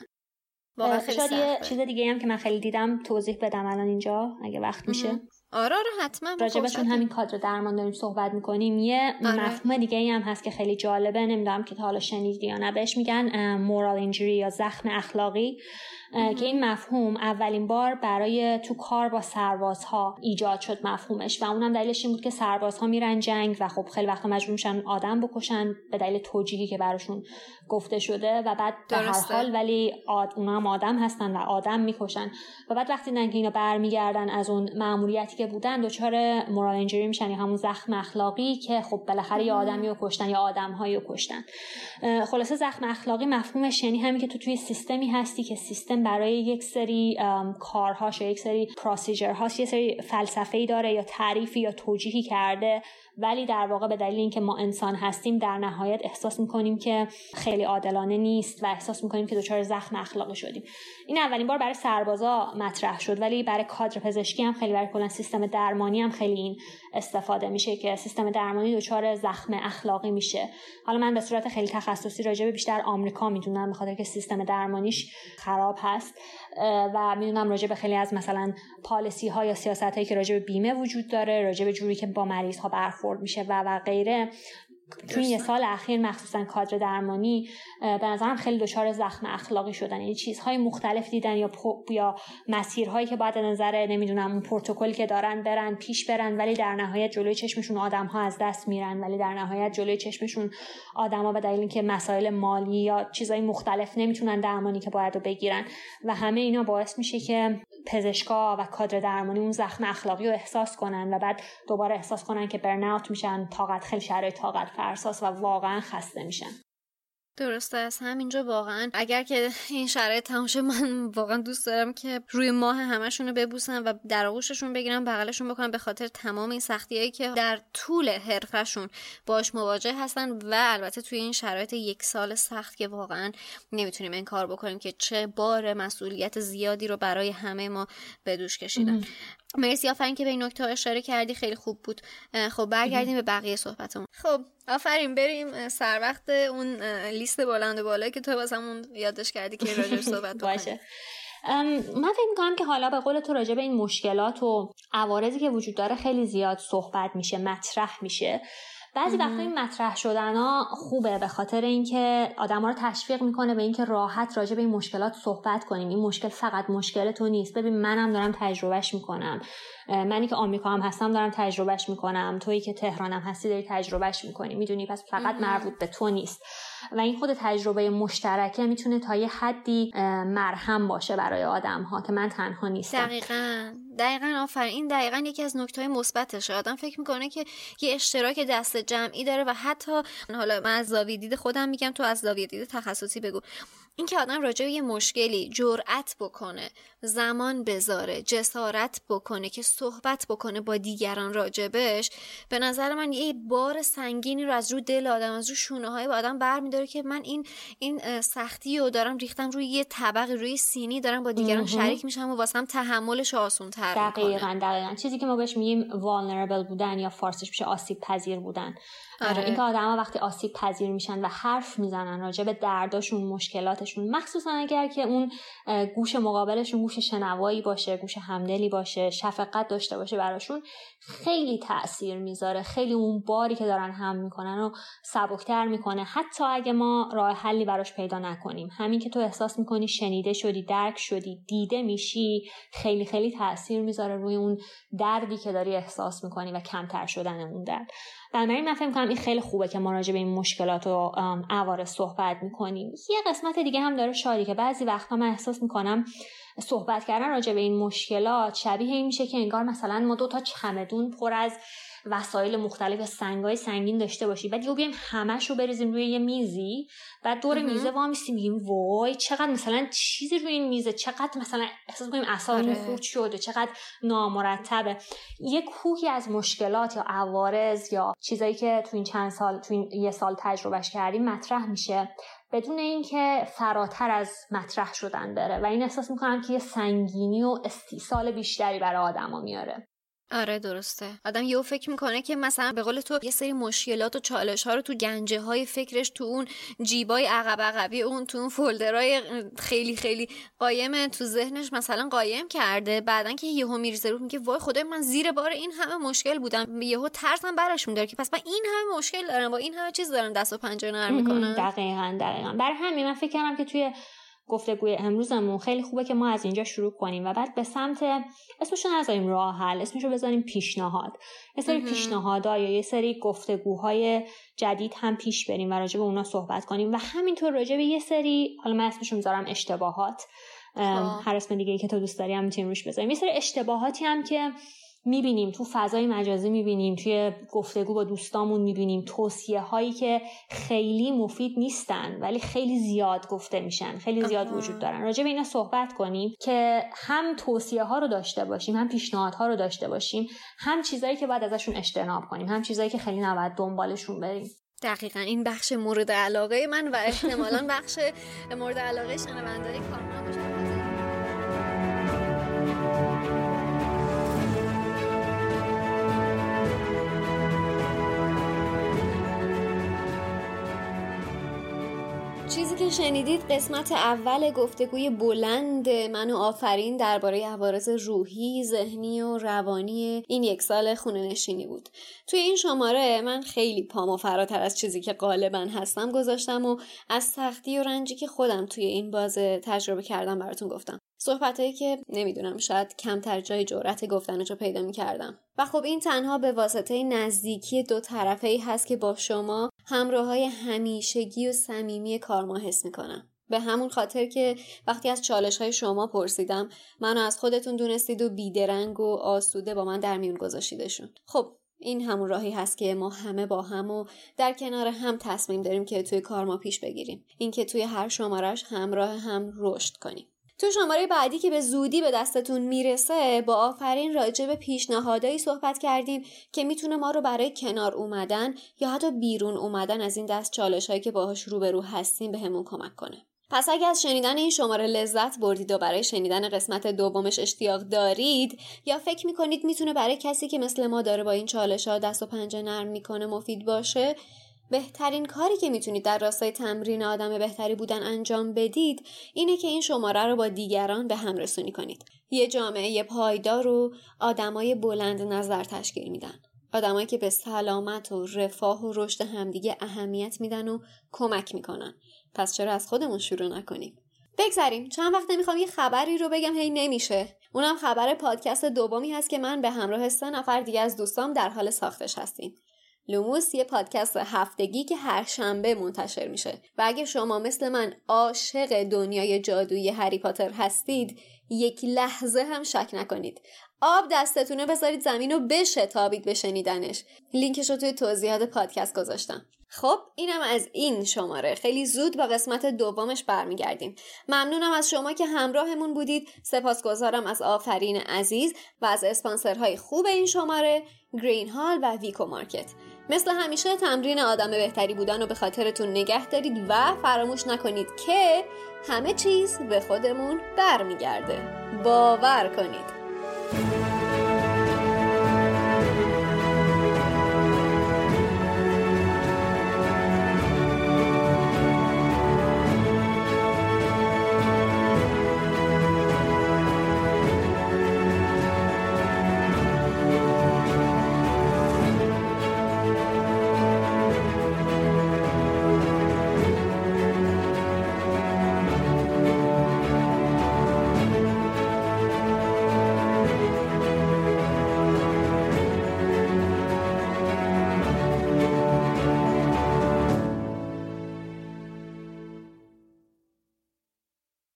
شاید یه چیز دیگه هم که من خیلی دیدم توضیح بدم الان اینجا اگه وقت میشه. آره حتما راجبشون همین کادر درمان داریم صحبت میکنیم. یه مفهوم دیگه ای هم هست که خیلی جالبه، نمیدونم که تا حالا شنیدی یا نه، بهش میگن مورال اینجری یا زخم اخلاقی که این مفهوم اولین بار برای تو کار با سربازها ایجاد شد مفهومش و اونم دلیلش این بود که سربازها میرن جنگ و خب خیلی وقتا مجبور میشن آدم بکشن به دلیل توجیهی که براشون گفته شده و بعد به هر حال ولی اونا هم آدم هستن و آدم میکشن و بعد وقتی دیدن که اینا برمیگردن از اون مأموریتی که بودن دچار مورال اینجری میشن یا همون زخم اخلاقی که خب بالاخره یه آدمی رو کشتن یا آدم‌هایی رو کشتن. خلاصه زخم اخلاقی مفهومش یعنی همین که تو توی سیستمی هستی که سیستم برای یک سری کارهاش یا یک سری پروسیجر هاست یک سری فلسفه‌ای داره یا تعریفی یا توجیهی کرده، ولی در واقع به دلیل اینکه ما انسان هستیم در نهایت احساس می‌کنیم که خیلی عادلانه نیست و احساس می‌کنیم که دچار زخم اخلاقی شدیم. این اولین بار برای سربازا مطرح شد ولی برای کادر پزشکی هم خیلی برای کلا سیستم درمانی هم خیلی این استفاده میشه که سیستم درمانی دچار زخم اخلاقی میشه. حالا من به صورت خیلی تخصصی راجع به بیشتر آمریکا میدونم به خاطر که سیستم درمانیش خراب هست و میدونم راجع به خیلی از مثلا پالیسی ها یا سیاست هایی که راجع به بیمه وجود داره، راجع به جوری که با مریض ها برخورد میشه و غیره. توی یه سال اخیر مخصوصا کادر درمانی به نظرم خیلی دچار زخم اخلاقی شدن، یعنی چیزهای مختلف دیدن یا مسیرهایی که باید نظر نمیدونم اون پروتکلی که دارن برن پیش برن، ولی در نهایت جلوی چشمشون آدم‌ها از دست میرن، ولی در نهایت جلوی چشمشون آدم‌ها به دلیل اینکه مسائل مالی یا چیزهای مختلف نمیتونن درمانی که باید رو بگیرن و همه اینا باعث میشه که پزشکا و کادر درمانی اون زخم اخلاقی رو احساس کنن و بعد دوباره احساس کنن که برن‌اوت میشن، طاقت خیلی شرایط طاقت فرساس و واقعا خسته میشن. درسته، از همینجا واقعا اگر که این شرایط تموم شه من واقعا دوست دارم که روی ماه همشون رو ببوسم و در آغوششون بگیرم، بغلشون بکنم، به خاطر تمام این سختیایی که در طول حرفشون باش مواجه هستن و البته توی این شرایط یک سال سخت که واقعا نمیتونیم انکار بکنیم که چه بار مسئولیت زیادی رو برای همه ما به دوش کشیدن. مرسی آفرین که به این نکته اشاره کردی، خیلی خوب بود. خب برگردیم به بقیه صحبتمون. خب آفرین، بریم سر وقت اون لیست بلند و بالایی که تو واسمون یادش کردی که راجعش صحبت کنیم. باشه. من فکر می‌کنم که حالا به قول تو راجع به این مشکلات و عوارضی که وجود داره خیلی زیاد صحبت میشه، مطرح میشه. بعضی وقتا این مطرح شدن‌ها خوبه، به خاطر اینکه آدم‌ها رو تشویق میکنه به اینکه راحت راجع به این مشکلات صحبت کنیم. این مشکل فقط مشکل تو نیست، ببین منم دارم تجربهش میکنم، منی که آمریکا هم هستم دارم تجربهش میکنم، تویی که تهرانم هستی داری تجربهش میکنی، میدونی پس فقط مربوط به تو نیست. و این خود تجربه مشترکه میتونه تا یه حدی مرهم باشه برای آدم‌ها که من تنها نیستم. دقیقاً آفرین. این دقیقاً یکی از نکته‌های مثبتش. آدم فکر میکنه که یه اشتراک دست جمعی داره و حتی حالا من از زاویه دید خودم میگم، تو از زاویه دید تخصصی بگو. این که آدم راجع به یه مشکلی جرأت بکنه، زمان بذاره، جسارت بکنه که صحبت بکنه با دیگران راجبش، به نظر من یه بار سنگینی رو از رو دل آدم، از رو شونه‌های آدم برمی‌داره که من این سختی رو دارم ریختم روی یه طبق، روی سینی دارم با دیگران شریک میشم و واسم تحملش آسان‌تر می‌کنه. دقیقاً چیزی که ما بهش میگیم vulnerable بودن یا فارسیش میشه آسیب پذیر بودن. آره. این که آدم‌ها وقتی آسیب پذیر میشن و حرف میزنن راجع به درداشون، مشکلاتشون، مخصوصا اگر که اون گوش مقابلشون گوش شنوایی باشه، گوش همدلی باشه، شفقت داشته باشه براشون، خیلی تأثیر میذاره، خیلی اون باری که دارن هم میکنن رو سبکتر میکنه، حتی اگه ما راه حلی براش پیدا نکنیم. همین که تو احساس میکنی شنیده شدی، درک شدی، دیده میشی، خیلی خیلی تأثیر میذاره روی اون دردی که داری احساس میکنی و کمتر شدن اون درد. بنابراین من فکر می‌کنم این خیلی خوبه که ما راجع به این مشکلات و عوارض صحبت می‌کنیم. یه قسمت دیگه هم داره شادی که بعضی وقتا من احساس می‌کنم صحبت کردن راجع به این مشکلات شبیه این میشه که انگار مثلا ما دو تا چمدون پر از وسایل مختلف، سنگای سنگین داشته باشی، بعد یهو بیایم همه‌شو بریزیم روی یه میزی، بعد دور میز وامیسیم میگیم وای چقدر مثلا چیزی روی این میزه، چقدر مثلا احساس می‌کنیم اعصابمون خورد شده، چقدر نامرتبه. یه کوهی از مشکلات یا عوارض یا چیزایی که تو این چند سال، تو این یه سال تجربهش کردیم مطرح میشه بدون اینکه فراتر از مطرح شدن بره و این احساس می‌کنم که یه سنگینی و استیصال بیشتری برای آدما میاره. آره درسته. آدم یهو فکر میکنه که مثلا به قول تو یه سری مشکلات و چالش‌ها رو تو گنجه‌های فکرش، تو اون جیبای عقب عقبی اون، تو اون فولدرای خیلی خیلی قایم تو ذهنش مثلا قایم کرده، بعدن که یهو میریزه رو میگه وای خدای من زیر بار این همه مشکل بودم، یهو ترسم براش میداره که پس من این همه مشکل دارم، با این همه چیز دارم دست و پنجه نرم میکنم. دقیقاً. برای همین من فکر کردم که توی گفتگوی امروزمون خیلی خوبه که ما از اینجا شروع کنیم و بعد به سمت اسمشو نذاریم راه حل، اسمشو بذاریم پیشنهاد. یه سری پیشنهادها یا یه سری گفتگوهای جدید هم پیش بریم و راجع به اونا صحبت کنیم و همینطور راجع به یه سری، حالا من اسمشو میذارم اشتباهات، هر اسم دیگه‌ای که تو دوست داری هم میتونیم روش بذاریم، یه سری اشتباهاتی هم که میبینیم تو فضای مجازی، میبینیم توی گفتگو با دوستامون، میبینیم توصیه‌هایی که خیلی مفید نیستن ولی خیلی زیاد گفته میشن، خیلی زیاد وجود دارن. راجع به اینا صحبت کنیم که هم توصیه‌ها رو داشته باشیم، هم پیشنهادها رو داشته باشیم، هم چیزایی که باید ازشون اجتناب کنیم، هم چیزایی که خیلی نباید دنبالشون بریم. دقیقاً این بخش مورد علاقه من و احتمالاً بخش مورد علاقه شنونده‌های کارمان باشه. چیزی که شنیدید قسمت اول گفتگوی بلند من و آفرین درباره عوارض روحی، ذهنی و روانی این یک سال خونه‌نشینی بود. توی این شماره من خیلی پامو فراتر از چیزی که غالباً هستم گذاشتم و از سختی و رنجی که خودم توی این بازه تجربه کردم براتون گفتم. صحبتایی که نمیدونم شاید کمتر جای جرأت گفتنشو پیدا می‌کردم. و خب این تنها به واسطه نزدیکی دو طرفه‌ای هست که با شما همراهای همیشگی و صمیمی کارما حس میکنم. به همون خاطر که وقتی از چالش‌های شما پرسیدم، منو از خودتون دونستید و بیدرنگ و آسوده با من در میون گذاشیدشون. خب این همون راهی هست که ما همه با هم و در کنار هم تصمیم داریم که توی کارما پیش بگیریم. این که توی هر شماره‌اش همراه هم رشد کنیم. تو شماره بعدی که به زودی به دستتون میرسه با آفرین راجع به پیشنهادایی صحبت کردیم که میتونه ما رو برای کنار اومدن یا حتی بیرون اومدن از این دست چالش‌هایی که باهاش روبرو هستیم بهمون کمک کنه. پس اگه از شنیدن این شماره لذت بردید و برای شنیدن قسمت دومش اشتیاق دارید یا فکر میکنید میتونه برای کسی که مثل ما داره با این چالش‌ها دست و پنجه نرم میکنه مفید باشه، بهترین کاری که میتونید در راستای تمرین آدم بهتری بودن انجام بدید اینه که این شماره رو با دیگران به هم رسونی کنید. یه جامعه پایدار رو آدمای بلند نظر تشکیل میدن. آدمایی که به سلامت و رفاه و رشد همدیگه اهمیت میدن و کمک میکنن. پس چرا از خودمون شروع نکنیم؟ بگذاریم. چند وقت نمیخوام یه خبری رو بگم هی نمیشه. اونم خبر پادکست دومی هست که من به همراه 3 نفر دیگه از دوستام در حال ساختش هستیم. لوموس یه پادکست هفتگی که هر شنبه منتشر میشه و اگه شما مثل من عاشق دنیای جادویی هری پاتر هستید یک لحظه هم شک نکنید. آب دستتونه بذارید زمین رو بشتابید به شنیدنش. لینکش رو توی توضیحات پادکست گذاشتم. خب اینم از این شماره. خیلی زود با قسمت دومش برمیگردیم. ممنونم از شما که همراهمون بودید. سپاسگزارم از آفرین عزیز و از اسپانسرهای خوب این شماره، گرین هال و ویکو مارکت. مثل همیشه تمرین آدم بهتری بودن رو به خاطرتون نگه دارید و فراموش نکنید که همه چیز به خودمون برمیگرده. باور کنید.